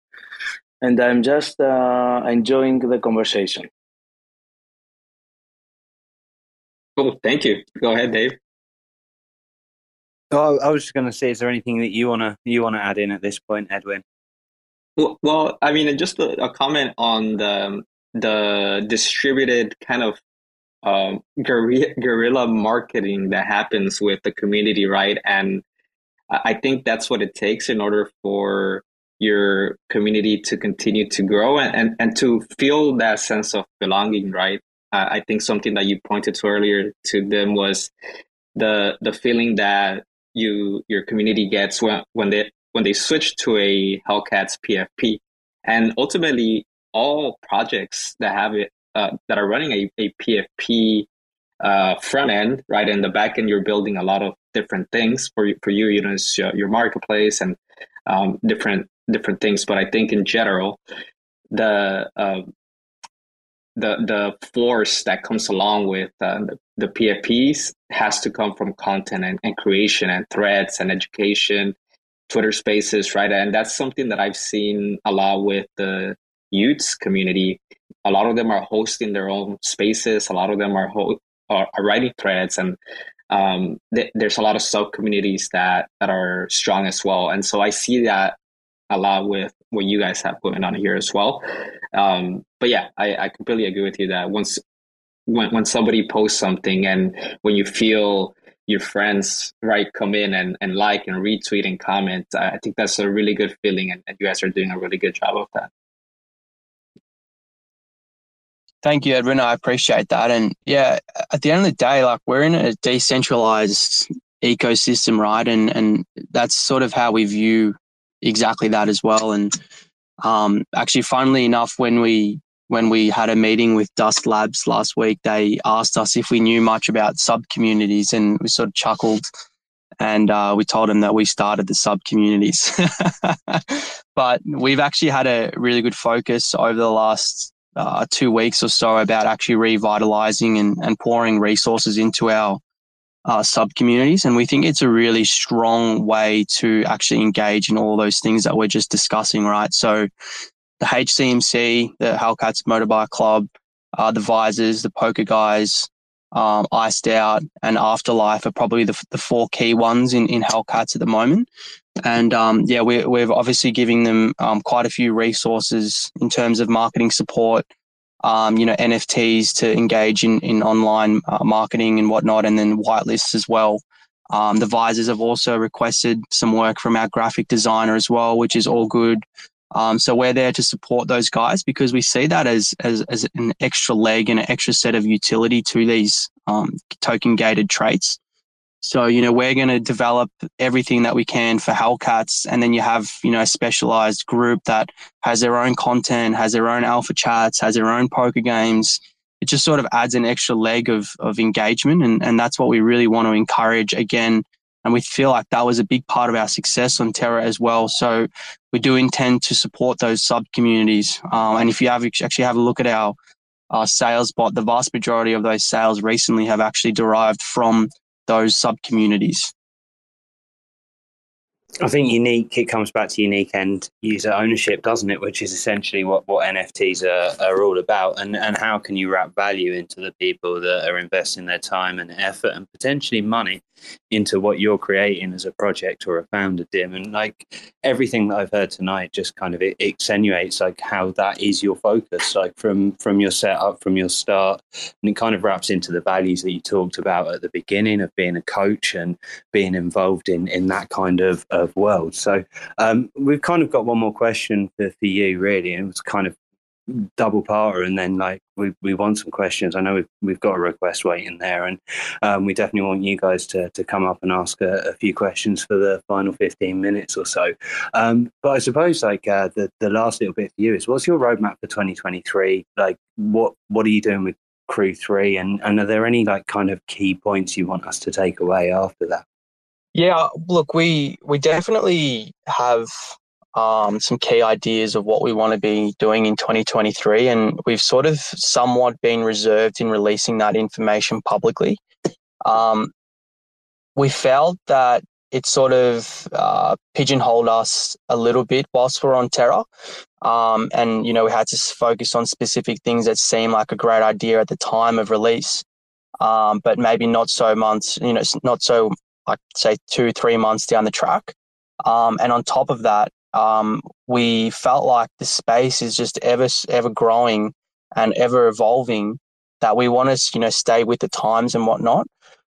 And I'm just uh, enjoying the conversation. Cool. Thank you. Go ahead, Dave. Oh, I was just going to say, is there anything that you want to you want to add in at this point, Edwin? Well, well I mean, just a, a comment on the the distributed kind of um, guerrilla, guerrilla marketing that happens with the community, right? And I think that's what it takes in order for your community to continue to grow and, and, and to feel that sense of belonging, right? Uh, I think something that you pointed to earlier to them was the the feeling that you your community gets when, when they when they switch to a Hellcats P F P. And ultimately, all projects that have it, uh, that are running a, a P F P uh, front end, right, and the back end, you're building a lot of different things for you. For you, you know, it's your, your marketplace and um, different different things. But I think in general, the uh, the the force that comes along with uh, the, the P F Ps has to come from content and, and creation and threads and education, Twitter Spaces, right? And that's something that I've seen a lot with the Utes community. A lot of them are hosting their own spaces. A lot of them are ho- are, are writing threads, and um, th- there's a lot of sub communities that that are strong as well. And so I see that a lot with what you guys have going on here as well. Um, but yeah, I, I completely agree with you that once when when somebody posts something and when you feel your friends, right, come in and, and like and retweet and comment, I think that's a really good feeling, and, and you guys are doing a really good job of that. Thank you, Edwin. I appreciate that. And yeah, at the end of the day, like, we're in a decentralized ecosystem, right? And and that's sort of how we view exactly that as well. And um, actually, funnily enough, when we when we had a meeting with Dust Labs last week, they asked us if we knew much about sub-communities, and we sort of chuckled, and uh, we told them that we started the sub-communities. But we've actually had a really good focus over the last uh, two weeks or so about actually revitalizing and, and pouring resources into our uh, sub-communities. And we think it's a really strong way to actually engage in all those things that we're just discussing, right? So the H C M C, the Hellcats Motorbike Club, uh, the Visors, the Poker Guys, um, Iced Out, and Afterlife are probably the the four key ones in, in Hellcats at the moment. And um, yeah, we're, we're obviously giving them um, quite a few resources in terms of marketing support, um, you know, N F Ts to engage in, in online uh, marketing and whatnot, and then whitelists as well. Um, the Visors have also requested some work from our graphic designer as well, which is all good. Um, so we're there to support those guys because we see that as as, as an extra leg and an extra set of utility to these um, token gated traits. So, you know, we're going to develop everything that we can for Hellcats, and then you have, you know, a specialized group that has their own content, has their own alpha chats, has their own poker games. It just sort of adds an extra leg of of engagement, and, and that's what we really want to encourage again. And we feel like that was a big part of our success on Terra as well. So we do intend to support those sub-communities. Um, and if you have actually have a look at our, our sales bot, the vast majority of those sales recently have actually derived from those sub-communities. I think unique, it comes back to unique end user ownership, doesn't it? Which is essentially what, what N F Ts are, are all about. And, and how can you wrap value into the people that are investing their time and effort and potentially money into what you're creating as a project or a founder, Dim? And like everything that I've heard tonight just kind of extenuates like how that is your focus, like from, from your setup, from your start. And it kind of wraps into the values that you talked about at the beginning of being a coach and being involved in, in that kind of, of world. So um, we've kind of got one more question for, for you really, and it's kind of double parter, and then like we we want some questions. I know we've, we've got a request waiting there, and um, we definitely want you guys to to come up and ask a, a few questions for the final fifteen minutes or so. Um, but I suppose like uh, the the last little bit for you is, what's your roadmap for twenty twenty-three? Like what what are you doing with Crew Three, and and are there any like kind of key points you want us to take away after that? Yeah, look, we we definitely have Um, some key ideas of what we want to be doing in twenty twenty-three, and we've sort of somewhat been reserved in releasing that information publicly. Um, we felt that it sort of uh, pigeonholed us a little bit whilst we're on Terra, um, and you know we had to focus on specific things that seemed like a great idea at the time of release, um, but maybe not so months, you know, not so like say two, three months down the track. Um, and on top of that, Um, we felt like the space is just ever, ever growing and ever evolving, that we want to, you know, stay with the times and whatnot.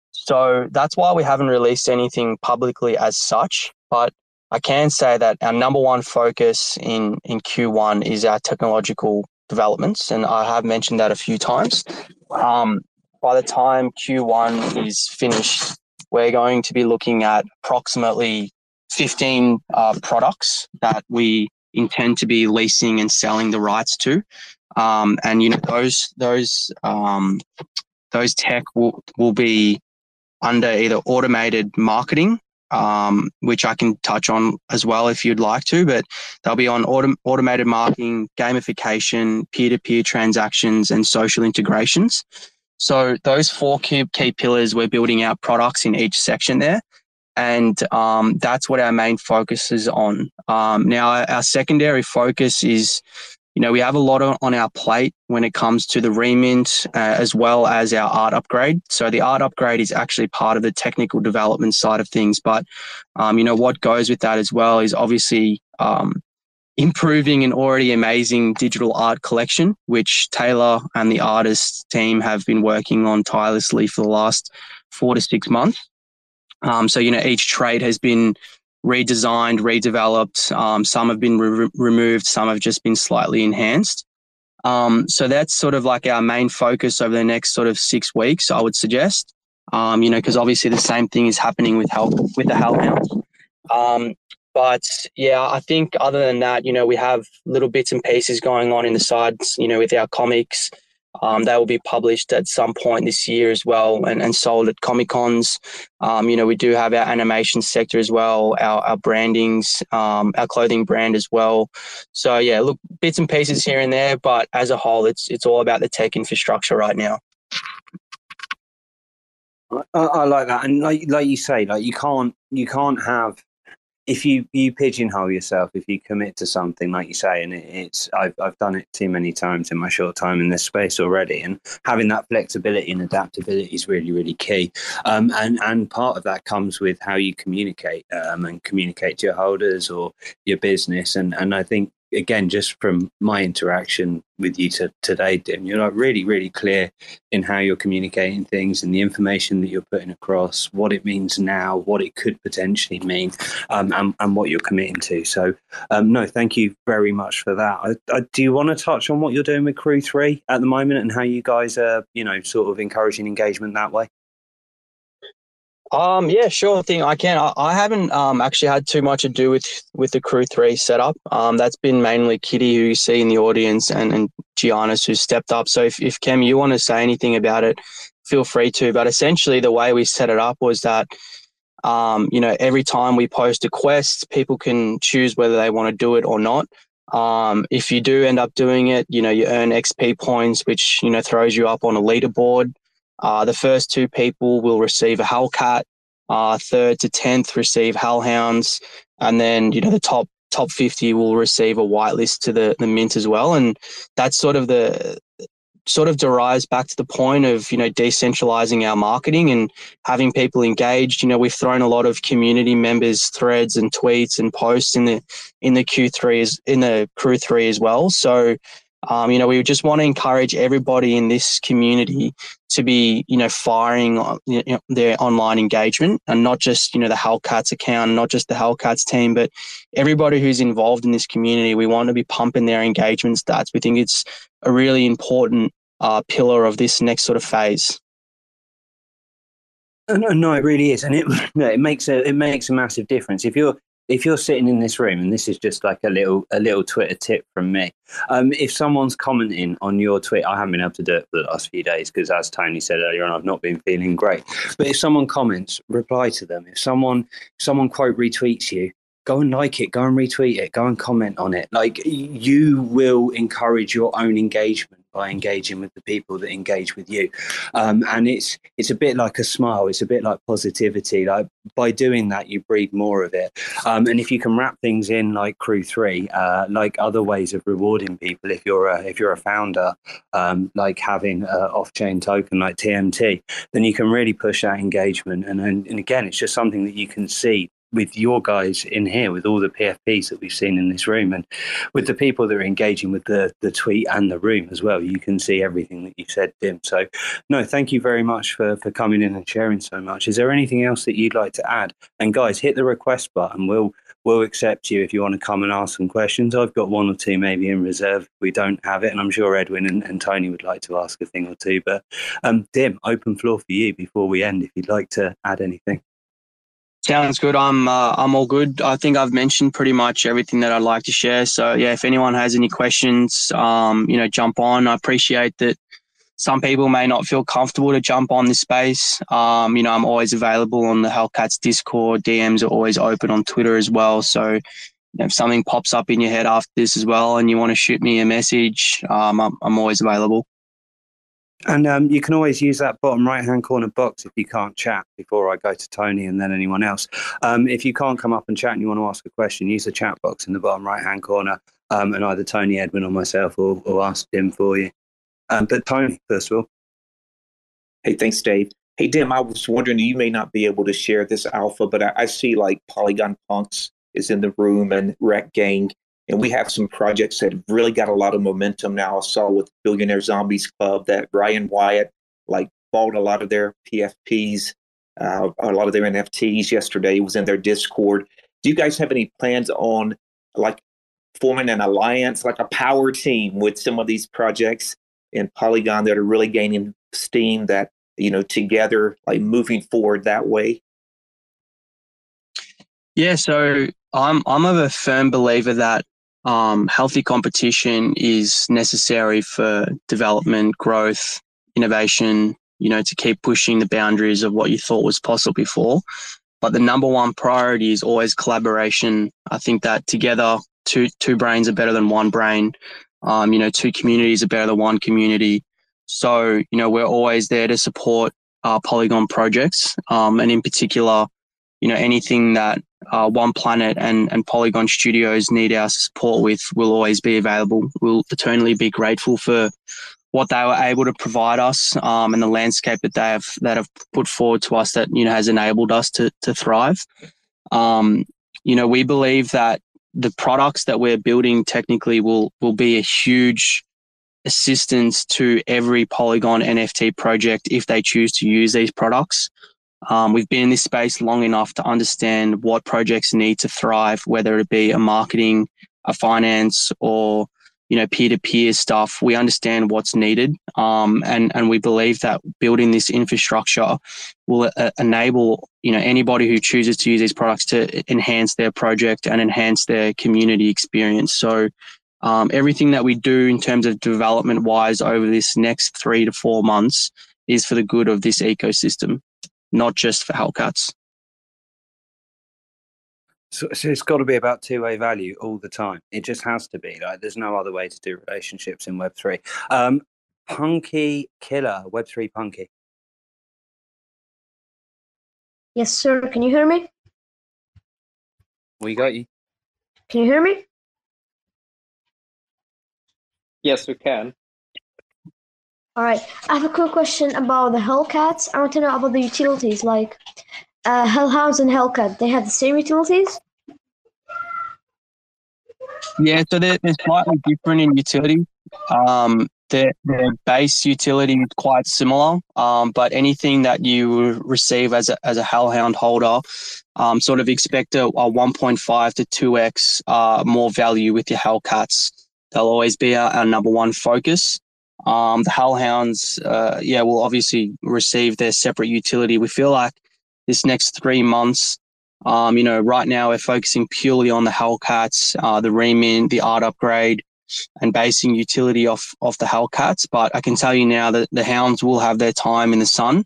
So that's why we haven't released anything publicly as such. But I can say that our number one focus in, in Q one is our technological developments. And I have mentioned that a few times. Um, by the time Q one is finished, we're going to be looking at approximately fifteen uh, products that we intend to be leasing and selling the rights to. Um, and, you know, those those um, those tech will, will be under either automated marketing, um, which I can touch on as well if you'd like to, but they'll be on autom- automated marketing, gamification, peer-to-peer transactions, and social integrations. So those four key, key pillars, we're building out products in each section there. And um, that's what our main focus is on. Um, now, our secondary focus is, you know, we have a lot on our plate when it comes to the remint uh, as well as our art upgrade. So the art upgrade is actually part of the technical development side of things. But, um, you know, what goes with that as well is obviously um, improving an already amazing digital art collection, which Taylor and the artist team have been working on tirelessly for the last four to six months. Um, so, you know, each trade has been redesigned, redeveloped. Um, some have been re- removed. Some have just been slightly enhanced. Um, so that's sort of like our main focus over the next sort of six weeks, I would suggest. Um, you know, because obviously the same thing is happening with Hell with the Hellhounds. Um, but yeah, I think other than that, you know, we have little bits and pieces going on in the sides. You know, with our comics, um, they will be published at some point this year as well, and, and sold at Comic Cons. Um, you know, we do have our animation sector as well, our, our brandings, um, our clothing brand as well. So yeah, look, bits and pieces here and there, but as a whole, it's it's all about the tech infrastructure right now. I, I like that, and like like you say, like you can't you can't have if you, you pigeonhole yourself, if you commit to something, like you say, and it, it's I've I've done it too many times in my short time in this space already, and having that flexibility and adaptability is really, really key. Um, and, and part of that comes with how you communicate um, and communicate to your holders or your business. And, and I think, again, just from my interaction with you to, today, Dim, you're like really, really clear in how you're communicating things and the information that you're putting across, what it means now, what it could potentially mean, um, and, and what you're committing to. So, um, no, thank you very much for that. I, I, do you want to touch on what you're doing with Crew Three at the moment and how you guys are, you know, sort of encouraging engagement that way? Um, yeah, sure thing. I can. I, I haven't um, actually had too much to do with, with the Crew Three setup. Um, that's been mainly Kitty, who you see in the audience, and, and Giannis, who stepped up. So if, if Kem, you want to say anything about it, feel free to. But essentially, the way we set it up was that, um, you know, every time we post a quest, people can choose whether they want to do it or not. Um, if you do end up doing it, you know, you earn X P points, which, you know, throws you up on a leaderboard. Uh, the first two people will receive a Hellcat, uh, third to tenth receive Hellhounds, and then, you know, the top top fifty will receive a whitelist to the, the mint as well. And that's sort of the sort of derives back to the point of, you know, decentralizing our marketing and having people engaged. You know, we've thrown a lot of community members threads and tweets and posts in the in the Q three in the Crew Three as well. So Um, you know, we just want to encourage everybody in this community to be, you know, firing on, you know, their online engagement, and not just, you know, the Hellcats account, not just the Hellcats team, but everybody who's involved in this community. We want to be pumping their engagement stats. We think it's a really important uh, pillar of this next sort of phase. No, no, it really is, and it no, it makes a it makes a massive difference if you're. If you're sitting in this room, and this is just like a little a little Twitter tip from me, um, if someone's commenting on your tweet, I haven't been able to do it for the last few days because, as Tony said earlier on, I've not been feeling great. But if someone comments, reply to them. If someone someone quote retweets you, go and like it, go and retweet it, go and comment on it. Like, you will encourage your own engagement by engaging with the people that engage with you. Um, and it's it's a bit like a smile. It's a bit like positivity. Like, by doing that, you breed more of it. Um, and if you can wrap things in like Crew Three, uh, like other ways of rewarding people, if you're a, if you're a founder, um, like having an off-chain token like T M T, then you can really push that engagement. And, and, and again, it's just something that you can see with your guys in here, with all the P F Ps that we've seen in this room, and with the people that are engaging with the, the tweet and the room as well, you can see everything that you said, Dim. So, no, thank you very much for, for coming in and sharing so much. Is there anything else that you'd like to add? And guys, hit the request button. We'll we'll accept you if you want to come and ask some questions. I've got one or two maybe in reserve if we don't have it, and I'm sure Edwin and, and Tony would like to ask a thing or two. But, um, Dim, open floor for you before we end, if you'd like to add anything. Sounds good. I'm uh, I'm all good. I think I've mentioned pretty much everything that I'd like to share. So yeah, if anyone has any questions, um, you know, jump on. I appreciate that some people may not feel comfortable to jump on this space. Um, you know, I'm always available on the Hellcats Discord. D Ms are always open on Twitter as well. So if something pops up in your head after this as well, and you want to shoot me a message, um, I'm, I'm always available. And um, you can always use that bottom right-hand corner box if you can't chat before I go to Tony and then anyone else. Um, if you can't come up and chat and you want to ask a question, use the chat box in the bottom right-hand corner, um, and either Tony, Edwin, or myself will, will ask Dim for you. Um, but Tony, first of all. Hey, thanks, Dave. Hey, Dim, I was wondering, you may not be able to share this alpha, but I, I see like Polygon Punks is in the room and Rec Gang, and we have some projects that have really got a lot of momentum now. I saw with Billionaire Zombies Club that Ryan Wyatt like bought a lot of their P F Ps, uh, a lot of their N F Ts yesterday. It was in their Discord. Do you guys have any plans on like forming an alliance, like a power team with some of these projects in Polygon that are really gaining steam, that, you know, together, like moving forward that way? Yeah, so I'm I'm of a firm believer that Um, healthy competition is necessary for development, growth, innovation, you know, to keep pushing the boundaries of what you thought was possible before. But the number one priority is always collaboration. I think that together, two two brains are better than one brain. Um, you know, two communities are better than one community. So, you know, we're always there to support our Polygon projects, um, and in particular, you know, anything that uh, OnePlanet and, and Polygon Studios need our support with will always be available. We'll eternally be grateful for what they were able to provide us, um, and the landscape that they have that have put forward to us that, you know, has enabled us to to thrive. Um, you know, we believe that the products that we're building technically will will be a huge assistance to every Polygon N F T project if they choose to use these products. Um, we've been in this space long enough to understand what projects need to thrive, whether it be a marketing, a finance, or, you know, peer-to-peer stuff. We understand what's needed, um, and and we believe that building this infrastructure will uh, enable, you know, anybody who chooses to use these products to enhance their project and enhance their community experience. So um, everything that we do in terms of development-wise over this next three to four months is for the good of this ecosystem, not just for Hellcats. So, so it's got to be about two-way value all the time. It just has to be. Like, there's no other way to do relationships in Web three. Um, Punky Killer, Web three Punky. Yes, sir. Can you hear me? We got you. Can you hear me? Yes, we can. All right, I have a quick question about the Hellcats. I want to know about the utilities, like uh, Hellhounds and Hellcat. They have the same utilities? Yeah, so they're, they're slightly different in utility. Um, their, their base utility is quite similar, um, but anything that you receive as a, as a Hellhound holder, um, sort of expect a, a one point five to two x uh, more value with your Hellcats. They'll always be our, our number one focus. Um, the Hellhounds, uh, yeah, will obviously receive their separate utility. We feel like this next three months, um, you know, right now we're focusing purely on the Hellcats, uh, the remin, the art upgrade, and basing utility off, off the Hellcats. But I can tell you now that the Hounds will have their time in the sun,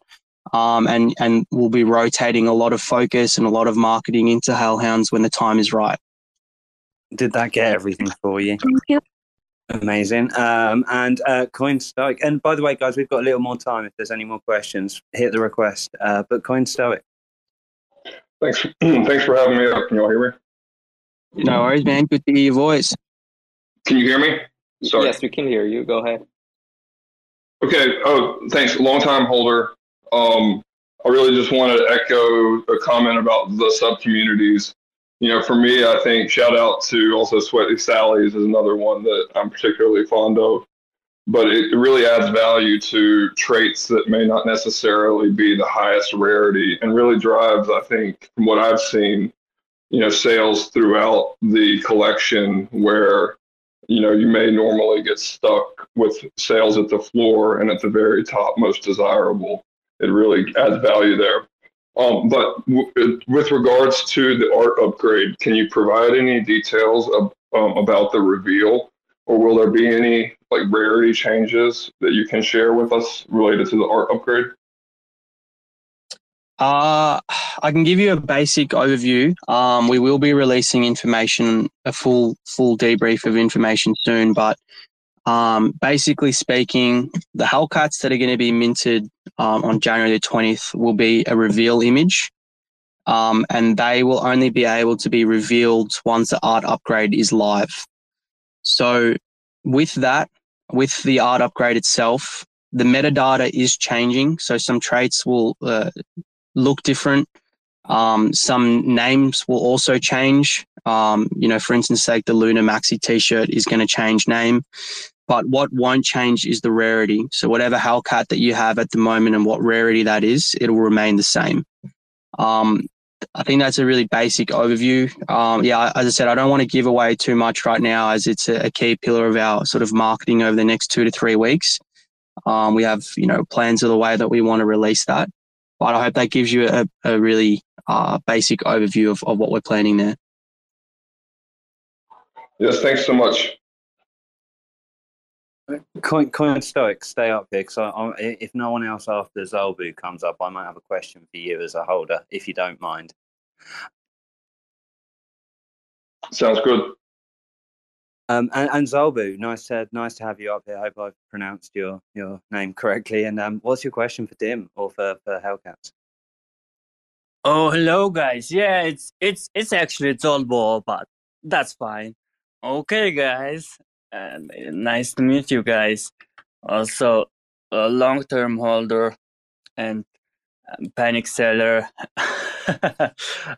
um, and, and we'll be rotating a lot of focus and a lot of marketing into Hellhounds when the time is right. Did that get everything for you? Thank you. Amazing. Um, and uh, CoinStoic. And by the way, guys, we've got a little more time. If there's any more questions, hit the request. Uh, but CoinStoic. Thanks. Thanks for having me up. Can you all hear me? No worries, man. Good to hear your voice. Can you hear me? Sorry. Yes, we can hear you. Go ahead. Okay. Oh, thanks. Long time holder. Um, I really just want to echo a comment about the sub-communities. You know, for me, I think shout out to also Sweaty Sally's is another one that I'm particularly fond of. But it really adds value to traits that may not necessarily be the highest rarity, and really drives, I think, from what I've seen, you know, sales throughout the collection where, you know, you may normally get stuck with sales at the floor and at the very top most desirable. It really adds value there. Um, but w with regards to the art upgrade, can you provide any details of, um, about the reveal? Or will there be any like rarity changes that you can share with us related to the art upgrade? Uh, I can give you a basic overview. Um, we will be releasing information, a full full debrief of information soon. But um, basically speaking, the Hellcats that are going to be minted um, on January the twentieth will be a reveal image. Um, and they will only be able to be revealed once the art upgrade is live. So with that, with the art upgrade itself, the metadata is changing. So some traits will uh, look different. Um, some names will also change. Um, you know, for instance, like the Luna Maxi t-shirt is going to change name. But what won't change is the rarity. So whatever Hellcat that you have at the moment and what rarity that is, it will remain the same. Um, I think that's a really basic overview. Um, yeah, as I said, I don't want to give away too much right now, as it's a, a key pillar of our sort of marketing over the next two to three weeks. Um, we have, you know, plans of the way that we want to release that. But I hope that gives you a, a really uh, basic overview of, of what we're planning there. Yes, thanks so much. Coin, CoinStoic, stay up here, because I, I, if no one else after Zolbu comes up, I might have a question for you as a holder, if you don't mind. Sounds good. Um, and, and Zolbu, nice to nice to have you up here. I hope I've pronounced your your name correctly. And um, what's your question for Dim or for for Hellcats? Oh, hello guys. Yeah, it's it's it's actually Zolbu, but that's fine. Okay, guys. Uh, nice to meet you guys. Also, a long-term holder and panic seller.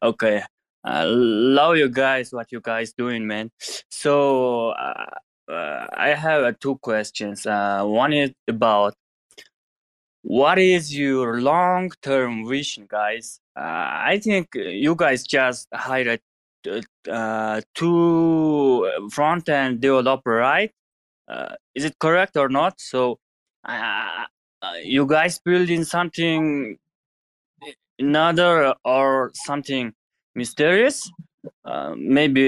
Okay, I love you guys. What you guys doing, man? So uh, uh, I have uh, two questions. Uh, one is about what is your long-term vision, guys? Uh, I think you guys just hired Uh, two front-end developer, right? Uh, is it correct or not? So uh, you guys building something another or something mysterious? Uh, maybe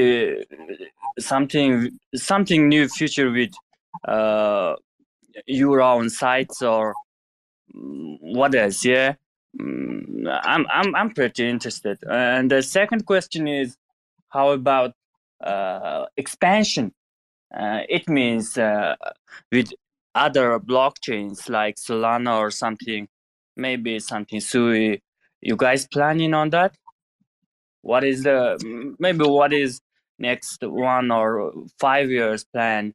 something something new future with uh, your own sites or what else? Yeah, I'm I'm I'm pretty interested. And the second question is, how about uh, expansion? Uh, it means uh, with other blockchains like Solana or something, maybe something S U I. You guys planning on that? What is the, maybe what is next one or five years plan?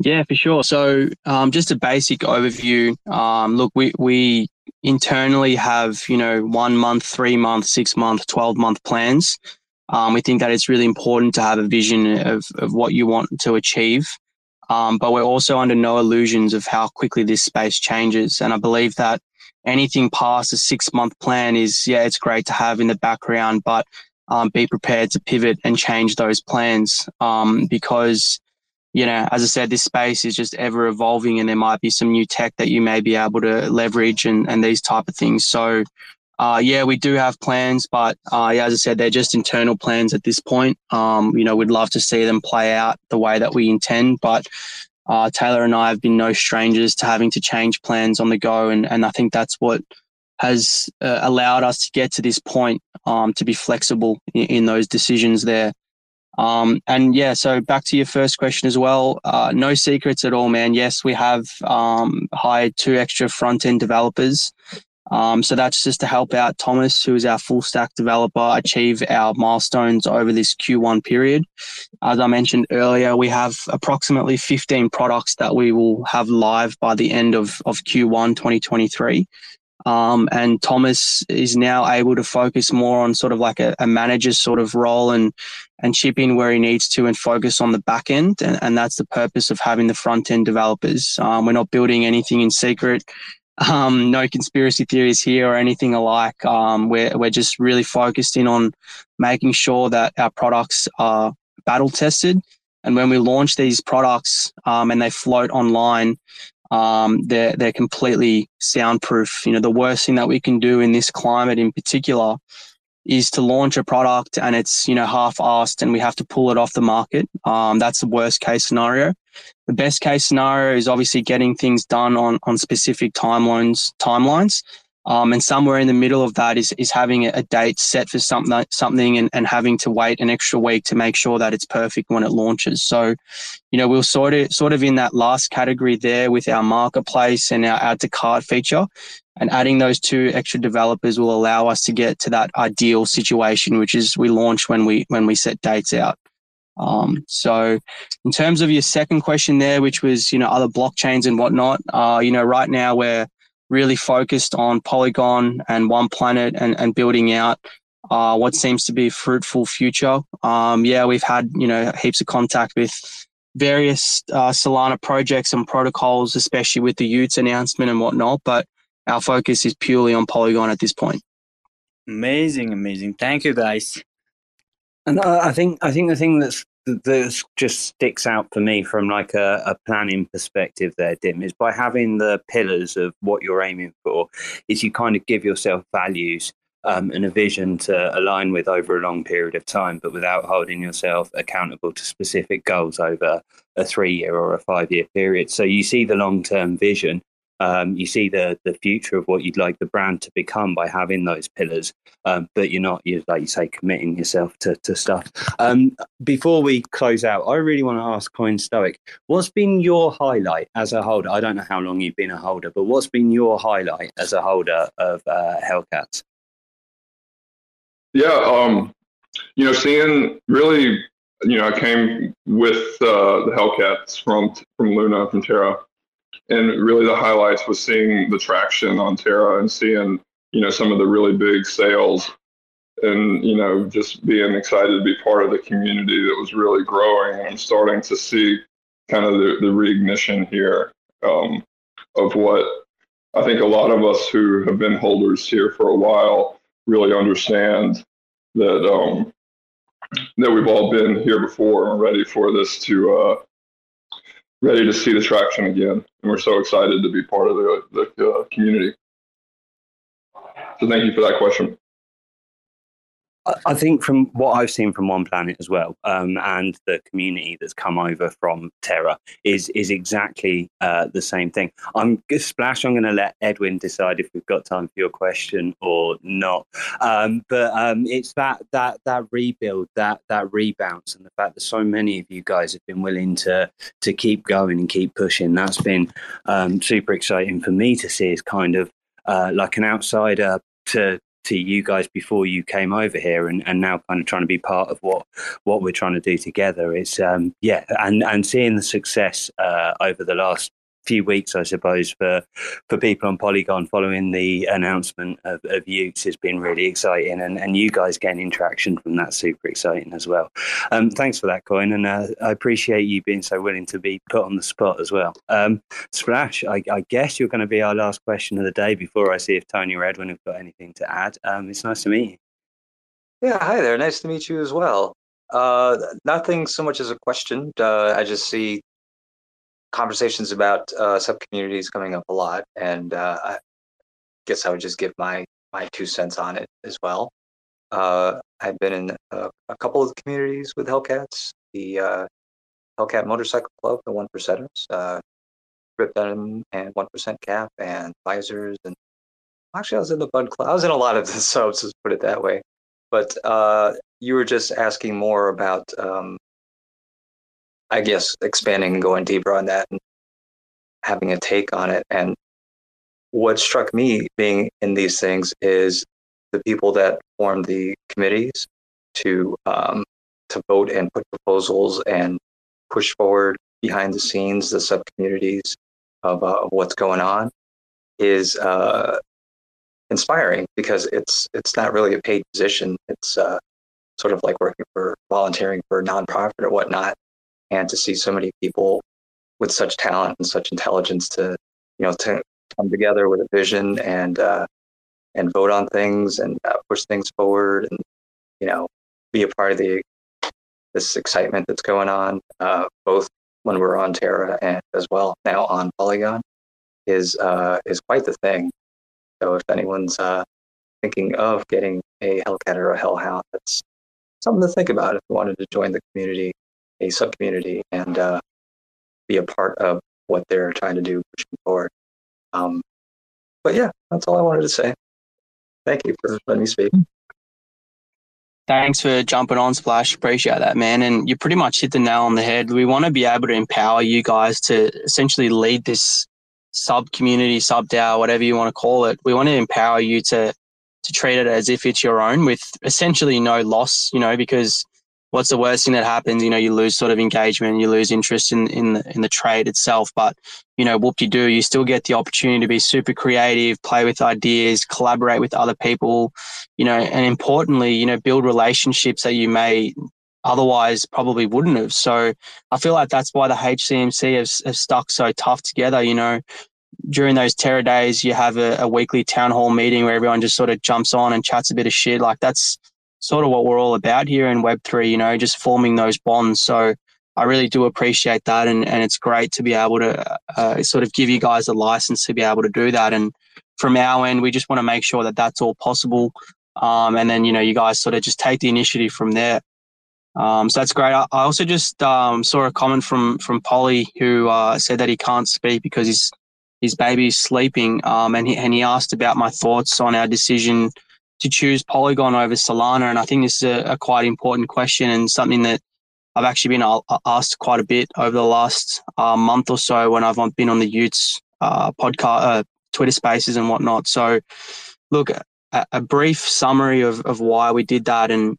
Yeah, for sure. So um, just a basic overview. Um, look, we, we internally have, you know, one month, three month, six month, twelve month plans. Um, we think that it's really important to have a vision of, of what you want to achieve. Um, but we're also under no illusions of how quickly this space changes. And I believe that anything past a six month plan is, yeah, it's great to have in the background, but um, be prepared to pivot and change those plans um, because, you know, as I said, this space is just ever evolving, and there might be some new tech that you may be able to leverage and, and these type of things. So, uh, yeah, we do have plans, but uh, yeah, as I said, they're just internal plans at this point. Um, you know, we'd love to see them play out the way that we intend, but uh, Taylor and I have been no strangers to having to change plans on the go. And, and I think that's what has uh, allowed us to get to this point, um, to be flexible in, in those decisions there. Um, and yeah, so back to your first question as well. Uh, no secrets at all, man. Yes, we have um, hired two extra front-end developers. Um, so that's just to help out Thomas, who is our full stack developer, achieve our milestones over this Q one period. As I mentioned earlier, we have approximately fifteen products that we will have live by the end of, of Q one twenty twenty-three. Um, and Thomas is now able to focus more on sort of like a, a manager's sort of role and, and chip in where he needs to and focus on the back end. And, and that's the purpose of having the front end developers. Um, we're not building anything in secret. Um, no conspiracy theories here or anything alike. Um, we're, we're just really focused in on making sure that our products are battle tested. And when we launch these products, um, and they float online, um, they're, they're completely soundproof. You know, the worst thing that we can do in this climate in particular is to launch a product and it's, you know, half-assed and we have to pull it off the market. Um, that's the worst case scenario. The best case scenario is obviously getting things done on, on specific timelines, timelines. Um, and somewhere in the middle of that is, is having a date set for something, something and, and having to wait an extra week to make sure that it's perfect when it launches. So, you know, we'll sort of, sort of in that last category there with our marketplace and our add to cart feature, and adding those two extra developers will allow us to get to that ideal situation, which is we launch when we, when we set dates out. Um, so in terms of your second question there, which was, you know, other blockchains and whatnot, uh, you know, right now we're really focused on Polygon and OnePlanet and, and building out, uh, what seems to be a fruitful future. Um, yeah, we've had, you know, heaps of contact with various, uh, Solana projects and protocols, especially with the Utes announcement and whatnot, but our focus is purely on Polygon at this point. Amazing, amazing. Thank you, guys. And I think I think the thing that's that just sticks out for me from like a, a planning perspective there, Dim, is by having the pillars of what you're aiming for, is you kind of give yourself values um, and a vision to align with over a long period of time, but without holding yourself accountable to specific goals over a three-year or a five-year period. So you see the long-term vision. Um, you see the the future of what you'd like the brand to become by having those pillars, um, but you're not, you're, like you say, committing yourself to, to stuff. Um, before we close out, I really want to ask CoinStoic, what's been your highlight as a holder? I don't know how long you've been a holder, but what's been your highlight as a holder of uh, Hellcats? Yeah, um, you know, seeing really, you know, I came with uh, the Hellcats from from Luna, from Terra. And really the highlights was seeing the traction on Terra and seeing, you know, some of the really big sales and, you know, just being excited to be part of the community that was really growing. And I'm starting to see kind of the, the reignition here um, of what I think a lot of us who have been holders here for a while really understand that, um, that we've all been here before and ready for this to, uh, ready to see the traction again. And we're so excited to be part of the, the uh, community. So thank you for that question. I think from what I've seen from OnePlanet as well, um, and the community that's come over from Terra is is exactly uh, the same thing. I'm Splash, I'm going to let Edwin decide if we've got time for your question or not. Um, but um, it's that that that rebuild, that that rebounce, and the fact that so many of you guys have been willing to to keep going and keep pushing. That's been um, super exciting for me to see. Is kind of uh, like an outsider to. to you guys before you came over here and, and now kind of trying to be part of what, what we're trying to do together. It's, um, yeah, and, and seeing the success uh, over the last few weeks, I suppose, for for people on Polygon following the announcement of, of Utes has been really exciting, and, and you guys gaining traction from that, super exciting as well. Um, thanks for that, Coin, and uh, I appreciate you being so willing to be put on the spot as well. Um, Splash, I, I guess you're going to be our last question of the day before I see if Tony or Edwin have got anything to add. Um, it's nice to meet you. Yeah, hi there. Nice to meet you as well. Uh, nothing so much as a question. Uh, I just see conversations about uh, sub-communities coming up a lot, and uh, I guess I would just give my my two cents on it as well. Uh, I've been in a, a couple of communities with Hellcats, the uh, Hellcat Motorcycle Club, the One Percenters, uh, Dim and One Percent Cap, and Visors, and actually I was in the Bud Club. I was in a lot of the subs, let's put it that way. But uh, you were just asking more about. Um, I guess expanding and going deeper on that and having a take on it. And what struck me being in these things is the people that formed the committees to um, to vote and put proposals and push forward behind the scenes, the sub communities of, uh, of what's going on is uh, inspiring, because it's it's not really a paid position. It's uh, sort of like working for volunteering for a nonprofit or whatnot, and to see so many people with such talent and such intelligence to you know to come together with a vision and uh, and vote on things and uh, push things forward and you know be a part of the this excitement that's going on, uh, both when we're on Terra and as well now on Polygon, is uh, is quite the thing. So if anyone's uh, thinking of getting a Hellcat or a Hellhound, that's something to think about if you wanted to join the community, a sub-community, and uh, be a part of what they're trying to do pushing forward. Um, but yeah, that's all I wanted to say. Thank you for letting me speak. Thanks for jumping on, Splash. Appreciate that, man. And you pretty much hit the nail on the head. We want to be able to empower you guys to essentially lead this sub-community, sub-DAO, whatever you want to call it. We want to empower you to to treat it as if it's your own with essentially no loss, you know, because what's the worst thing that happens? You know, you lose sort of engagement, you lose interest in, in, the, in the trade itself. But, you know, whoop-de-doo, you still get the opportunity to be super creative, play with ideas, collaborate with other people, you know, and importantly, you know, build relationships that you may otherwise probably wouldn't have. So I feel like that's why the H C M C have, have stuck so tough together. You know, during those Terra days, you have a, a weekly town hall meeting where everyone just sort of jumps on and chats a bit of shit. Like that's sort of what we're all about here in Web three, you know, just forming those bonds. So I really do appreciate that. And, and it's great to be able to uh, sort of give you guys a license to be able to do that. And from our end, we just want to make sure that that's all possible. Um, and then, you know, you guys sort of just take the initiative from there. Um, so that's great. I, I also just um, saw a comment from from Polly who uh, said that he can't speak because his his baby's sleeping, um, and he and he asked about my thoughts on our decision to choose Polygon over Solana. And I think this is a, a quite important question and something that I've actually been asked quite a bit over the last uh, month or so when I've been on the Utes uh, podcast, uh, Twitter Spaces and whatnot. So, look, a, a brief summary of of why we did that. And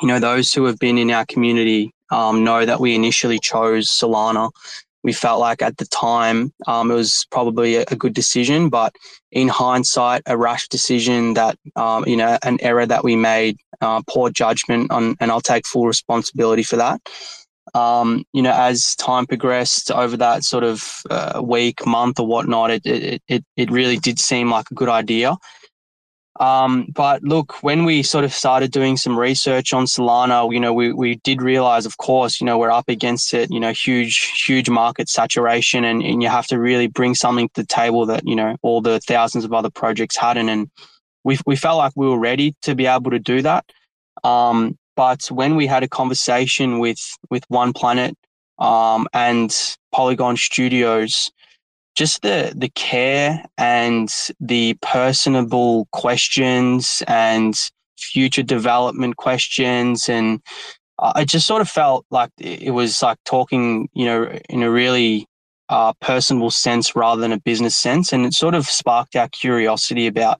you know, those who have been in our community um, know that we initially chose Solana. We felt like at the time um, it was probably a, a good decision, but in hindsight, a rash decision that, um, you know, an error that we made, uh, poor judgment on, and I'll take full responsibility for that. Um, you know, as time progressed over that sort of uh, week, month or whatnot, it, it, it, it really did seem like a good idea. Um, but look, when we sort of started doing some research on Solana, you know, we, we did realize, of course, you know, we're up against it, you know, huge, huge market saturation, and, and you have to really bring something to the table that, you know, all the thousands of other projects hadn't. And we we felt like we were ready to be able to do that. Um, but when we had a conversation with, with OnePlanet, um, and Polygon Studios, just the the care and the personable questions and future development questions. And I just sort of felt like it was like talking, you know, in a really uh, personable sense rather than a business sense. And it sort of sparked our curiosity about,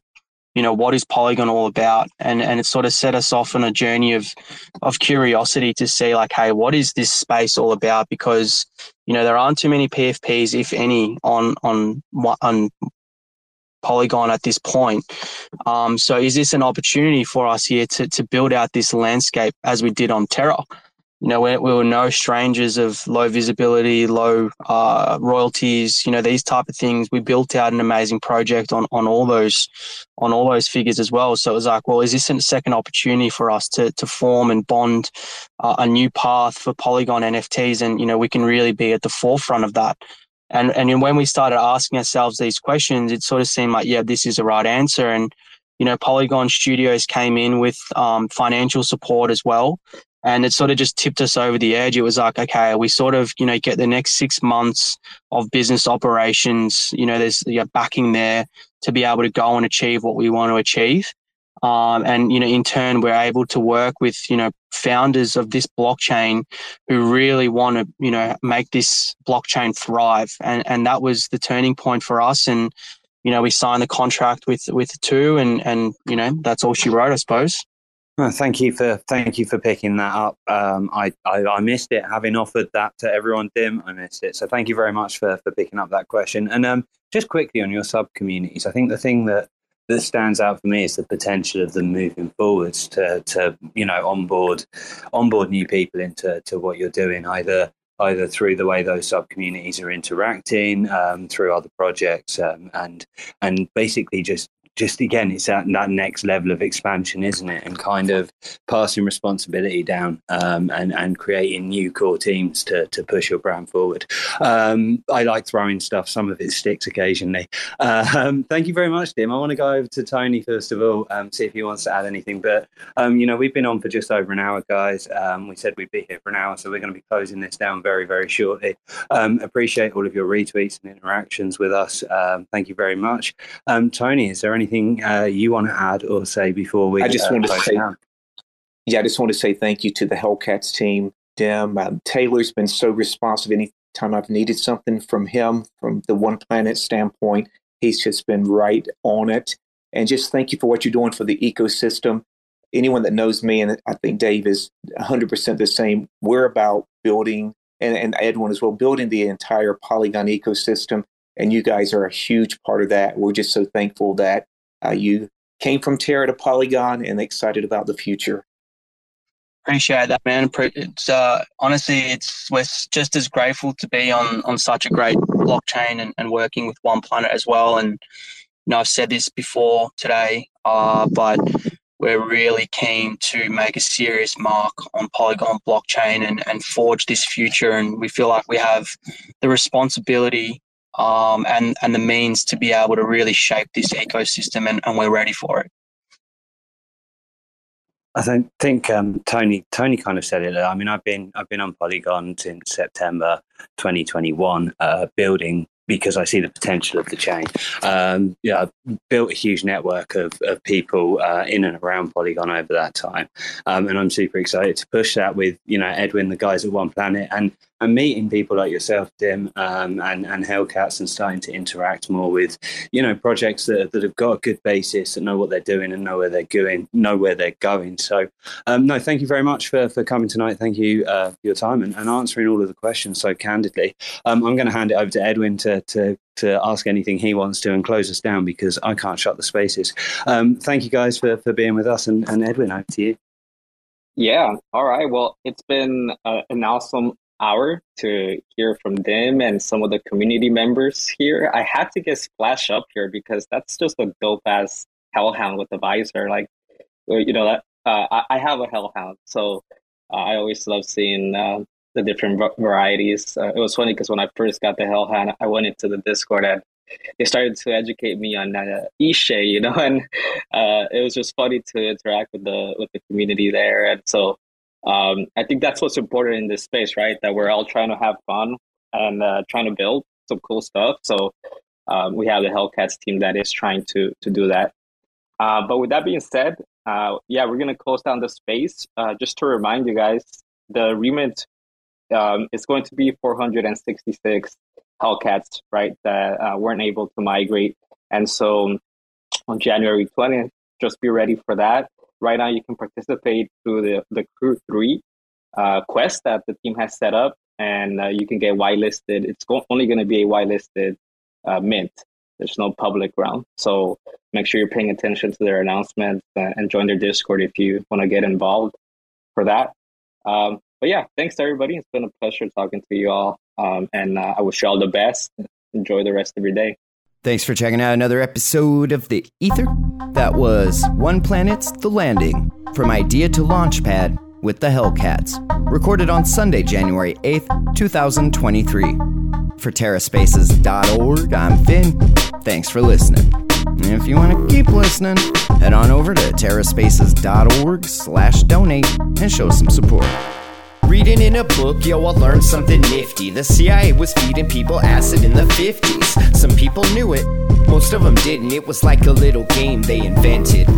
you know, what is Polygon all about? And and it sort of set us off on a journey of of curiosity to see like, hey, what is this space all about? Because, you know, there aren't too many P F Ps, if any, on on on Polygon at this point. Um, so is this an opportunity for us here to to build out this landscape as we did on Terra? You know, we, we were no strangers of low visibility, low uh, royalties, you know, these type of things. We built out an amazing project on on all those on all those figures as well. So it was like, well, is this a second opportunity for us to to form and bond uh, a new path for Polygon N F Ts? And, you know, we can really be at the forefront of that. And and when we started asking ourselves these questions, it sort of seemed like, yeah, this is the right answer. And, you know, Polygon Studios came in with um, financial support as well. And it sort of just tipped us over the edge. It was like, okay, we sort of, you know, get the next six months of business operations, you know, there's you're backing there to be able to go and achieve what we want to achieve. Um, and, you know, in turn, we're able to work with, you know, founders of this blockchain who really want to, you know, make this blockchain thrive. And, and that was the turning point for us. And you know, we signed the contract with with two, and and you know, that's all she wrote, I suppose. Oh, thank you for thank you for picking that up. Um, I, I I missed it, having offered that to everyone. Dim, I missed it. So thank you very much for, for picking up that question. And um, just quickly on your sub communities, I think the thing that, that stands out for me is the potential of them moving forwards to to you know onboard onboard new people into to what you're doing, either either through the way those sub communities are interacting, um, through other projects, um, and and basically just. Just again, it's that, that next level of expansion, isn't it? And kind of passing responsibility down, um, and, and creating new core teams to to push your brand forward. Um, I like throwing stuff. Some of it sticks occasionally. Uh, um, thank you very much, Dim. I want to go over to Tony first of all, um, see if he wants to add anything. But, um, you know, we've been on for just over an hour, guys. Um, we said we'd be here for an hour, so we're going to be closing this down very, very shortly. Um, appreciate all of your retweets and interactions with us. Um, thank you very much. Um, Tony, is there any Anything uh, you want to add or say before we? I just uh, want to say, down. yeah, I just want to say thank you to the Hellcats team. Dim, uh, Taylor's been so responsive. Anytime I've needed something from him, from the One Planet standpoint, he's just been right on it. And just thank you for what you're doing for the ecosystem. Anyone that knows me, and I think Dave is one hundred percent the same. We're about building, and, and Edwin as well, building the entire Polygon ecosystem. And you guys are a huge part of that. We're just so thankful that. Uh, you came from Terra to Polygon, and excited about the future. Appreciate that, man. It's, uh, honestly, it's we're just as grateful to be on, on such a great blockchain, and, and working with One Planet as well. And you know, I've said this before today, uh, but we're really keen to make a serious mark on Polygon blockchain and, and forge this future. And we feel like we have the responsibility Um, and, and the means to be able to really shape this ecosystem, and, and we're ready for it. I don't think um, Tony Tony kind of said it. I mean, I've been I've been on Polygon since September twenty twenty-one, uh, building because I see the potential of the chain. Um, yeah, I've built a huge network of, of people uh, in and around Polygon over that time, um, and I'm super excited to push that with you know Edwin, the guys at One Planet, and and meeting people like yourself, Dim, um, and and Hellcats, and starting to interact more with you know projects that that have got a good basis, that know what they're doing and know where they're going, know where they're going. So, um, no, thank you very much for for coming tonight. Thank you uh, for your time and, and answering all of the questions so candidly. Um, I'm going to hand it over to Edwin to. to to ask anything he wants to and close us down, because I can't shut the spaces. Um, thank you guys for, for being with us, and, and Edwin, over to you. Yeah, all right. Well, it's been uh, an awesome hour to hear from Dim and some of the community members here. I had to get Splash up here because that's just a dope-ass hellhound with a visor. Like, you know, that, uh, I, I have a hellhound, so uh, I always love seeing... Uh, the different varieties. Uh, it was funny because when I first got the Hellhound, I went into the Discord and they started to educate me on uh, Ishe, you know, and uh, it was just funny to interact with the with the community there. And so um, I think that's what's important in this space, right? That we're all trying to have fun and uh, trying to build some cool stuff. So um, we have the Hellcats team that is trying to to do that. Uh, but with that being said, uh, yeah, we're going to close down the space. Uh, just to remind you guys, the remit Um, it's going to be four hundred sixty-six Hellcats, right, that uh, weren't able to migrate. And so on January twentieth, just be ready for that. Right now, you can participate through the, the Crew Three uh, quest that the team has set up, and uh, you can get whitelisted. It's go- only going to be a whitelisted uh, mint. There's no public round. So make sure you're paying attention to their announcements uh, and join their Discord if you want to get involved for that. Um, But yeah, thanks to everybody. It's been a pleasure talking to you all. Um, and uh, I wish you all the best. Enjoy the rest of your day. Thanks for checking out another episode of The Ether. That was One Planet's The Landing, From Idea to Launchpad with the Hellcats. Recorded on Sunday, January eighth, twenty twenty-three. For Terra Spaces dot org, I'm Finn. Thanks for listening. And if you want to keep listening, head on over to Terra Spaces dot org slash donate and show some support. Reading in a book, yo, I learned something nifty. The C I A was feeding people acid in the fifties. Some people knew it, most of them didn't. It was like a little game they invented.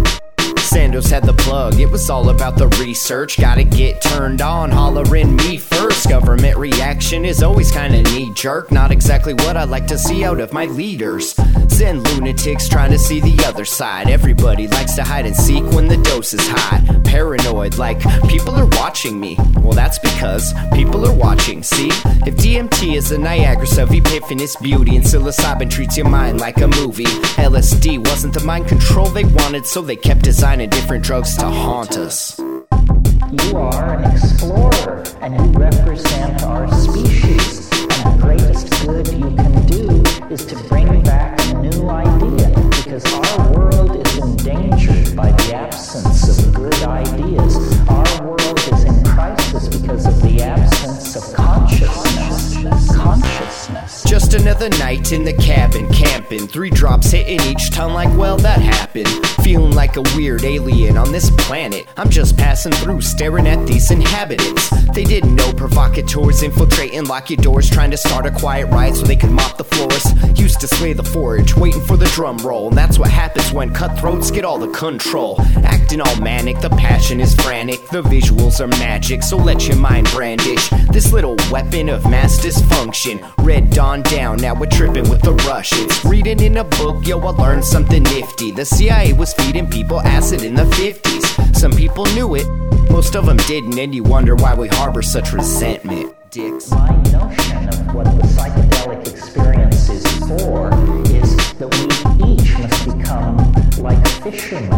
Sandoz had the plug, it was all about the research. Gotta get turned on, holler in me first. worse. Government reaction is always kinda knee-jerk, not exactly what I like to see out of my leaders. Zen lunatics trying to see the other side. Everybody likes to hide and seek when the dose is high. Paranoid like people are watching me. Well, that's because people are watching, see? If D M T is the Niagara of epiphanous beauty and psilocybin treats your mind like a movie, L S D wasn't the mind control they wanted, so they kept designing different drugs to haunt us. You are an explorer, and you represent our species. And the greatest good you can do is to bring back a new idea, because our world is endangered by the absence of good ideas. Our world is in crisis because of the absence of consciousness. Consciousness. Just another night in the cabin, camping. Three drops hitting each tongue like, well, that happened. Feeling like a weird alien on this planet. I'm just passing through, staring at these inhabitants. They didn't know provocateurs infiltrating, lock your doors, trying to start a quiet riot so they could mop the floors. Used to slay the forage, waiting for the drum roll. And that's what happens when cutthroats get all the control. Acting all manic, the passion is frantic. The visuals are magic, so let your mind brandish this little weapon of mass dysfunction. Red dawn down, now we're tripping with the Russians. Reading in a book, yo, I learned something nifty. The C I A was feeding people acid in the fifties. Some people knew it, most of them didn't, and you wonder why we harbor such resentment. Dicks. My notion of what the psychedelic experience is for is that we each must become like fishermen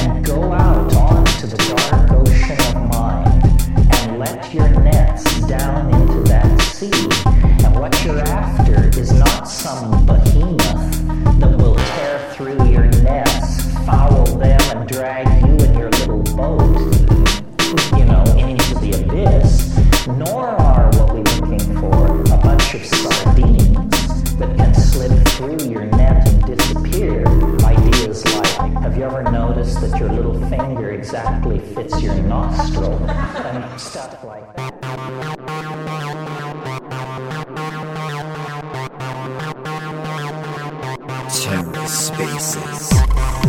and go out onto the dark ocean of mind and let your nets down into that sea. And what you're after is not some behemoth that will tear through your nets, foul them, and drag you and your little boat, you know, into the abyss. Nor are what we're looking for a bunch of sardines that can slip through your net and disappear. Ideas like, have you ever noticed that your little finger exactly fits your nostril? And stuff like that. Terra Spaces.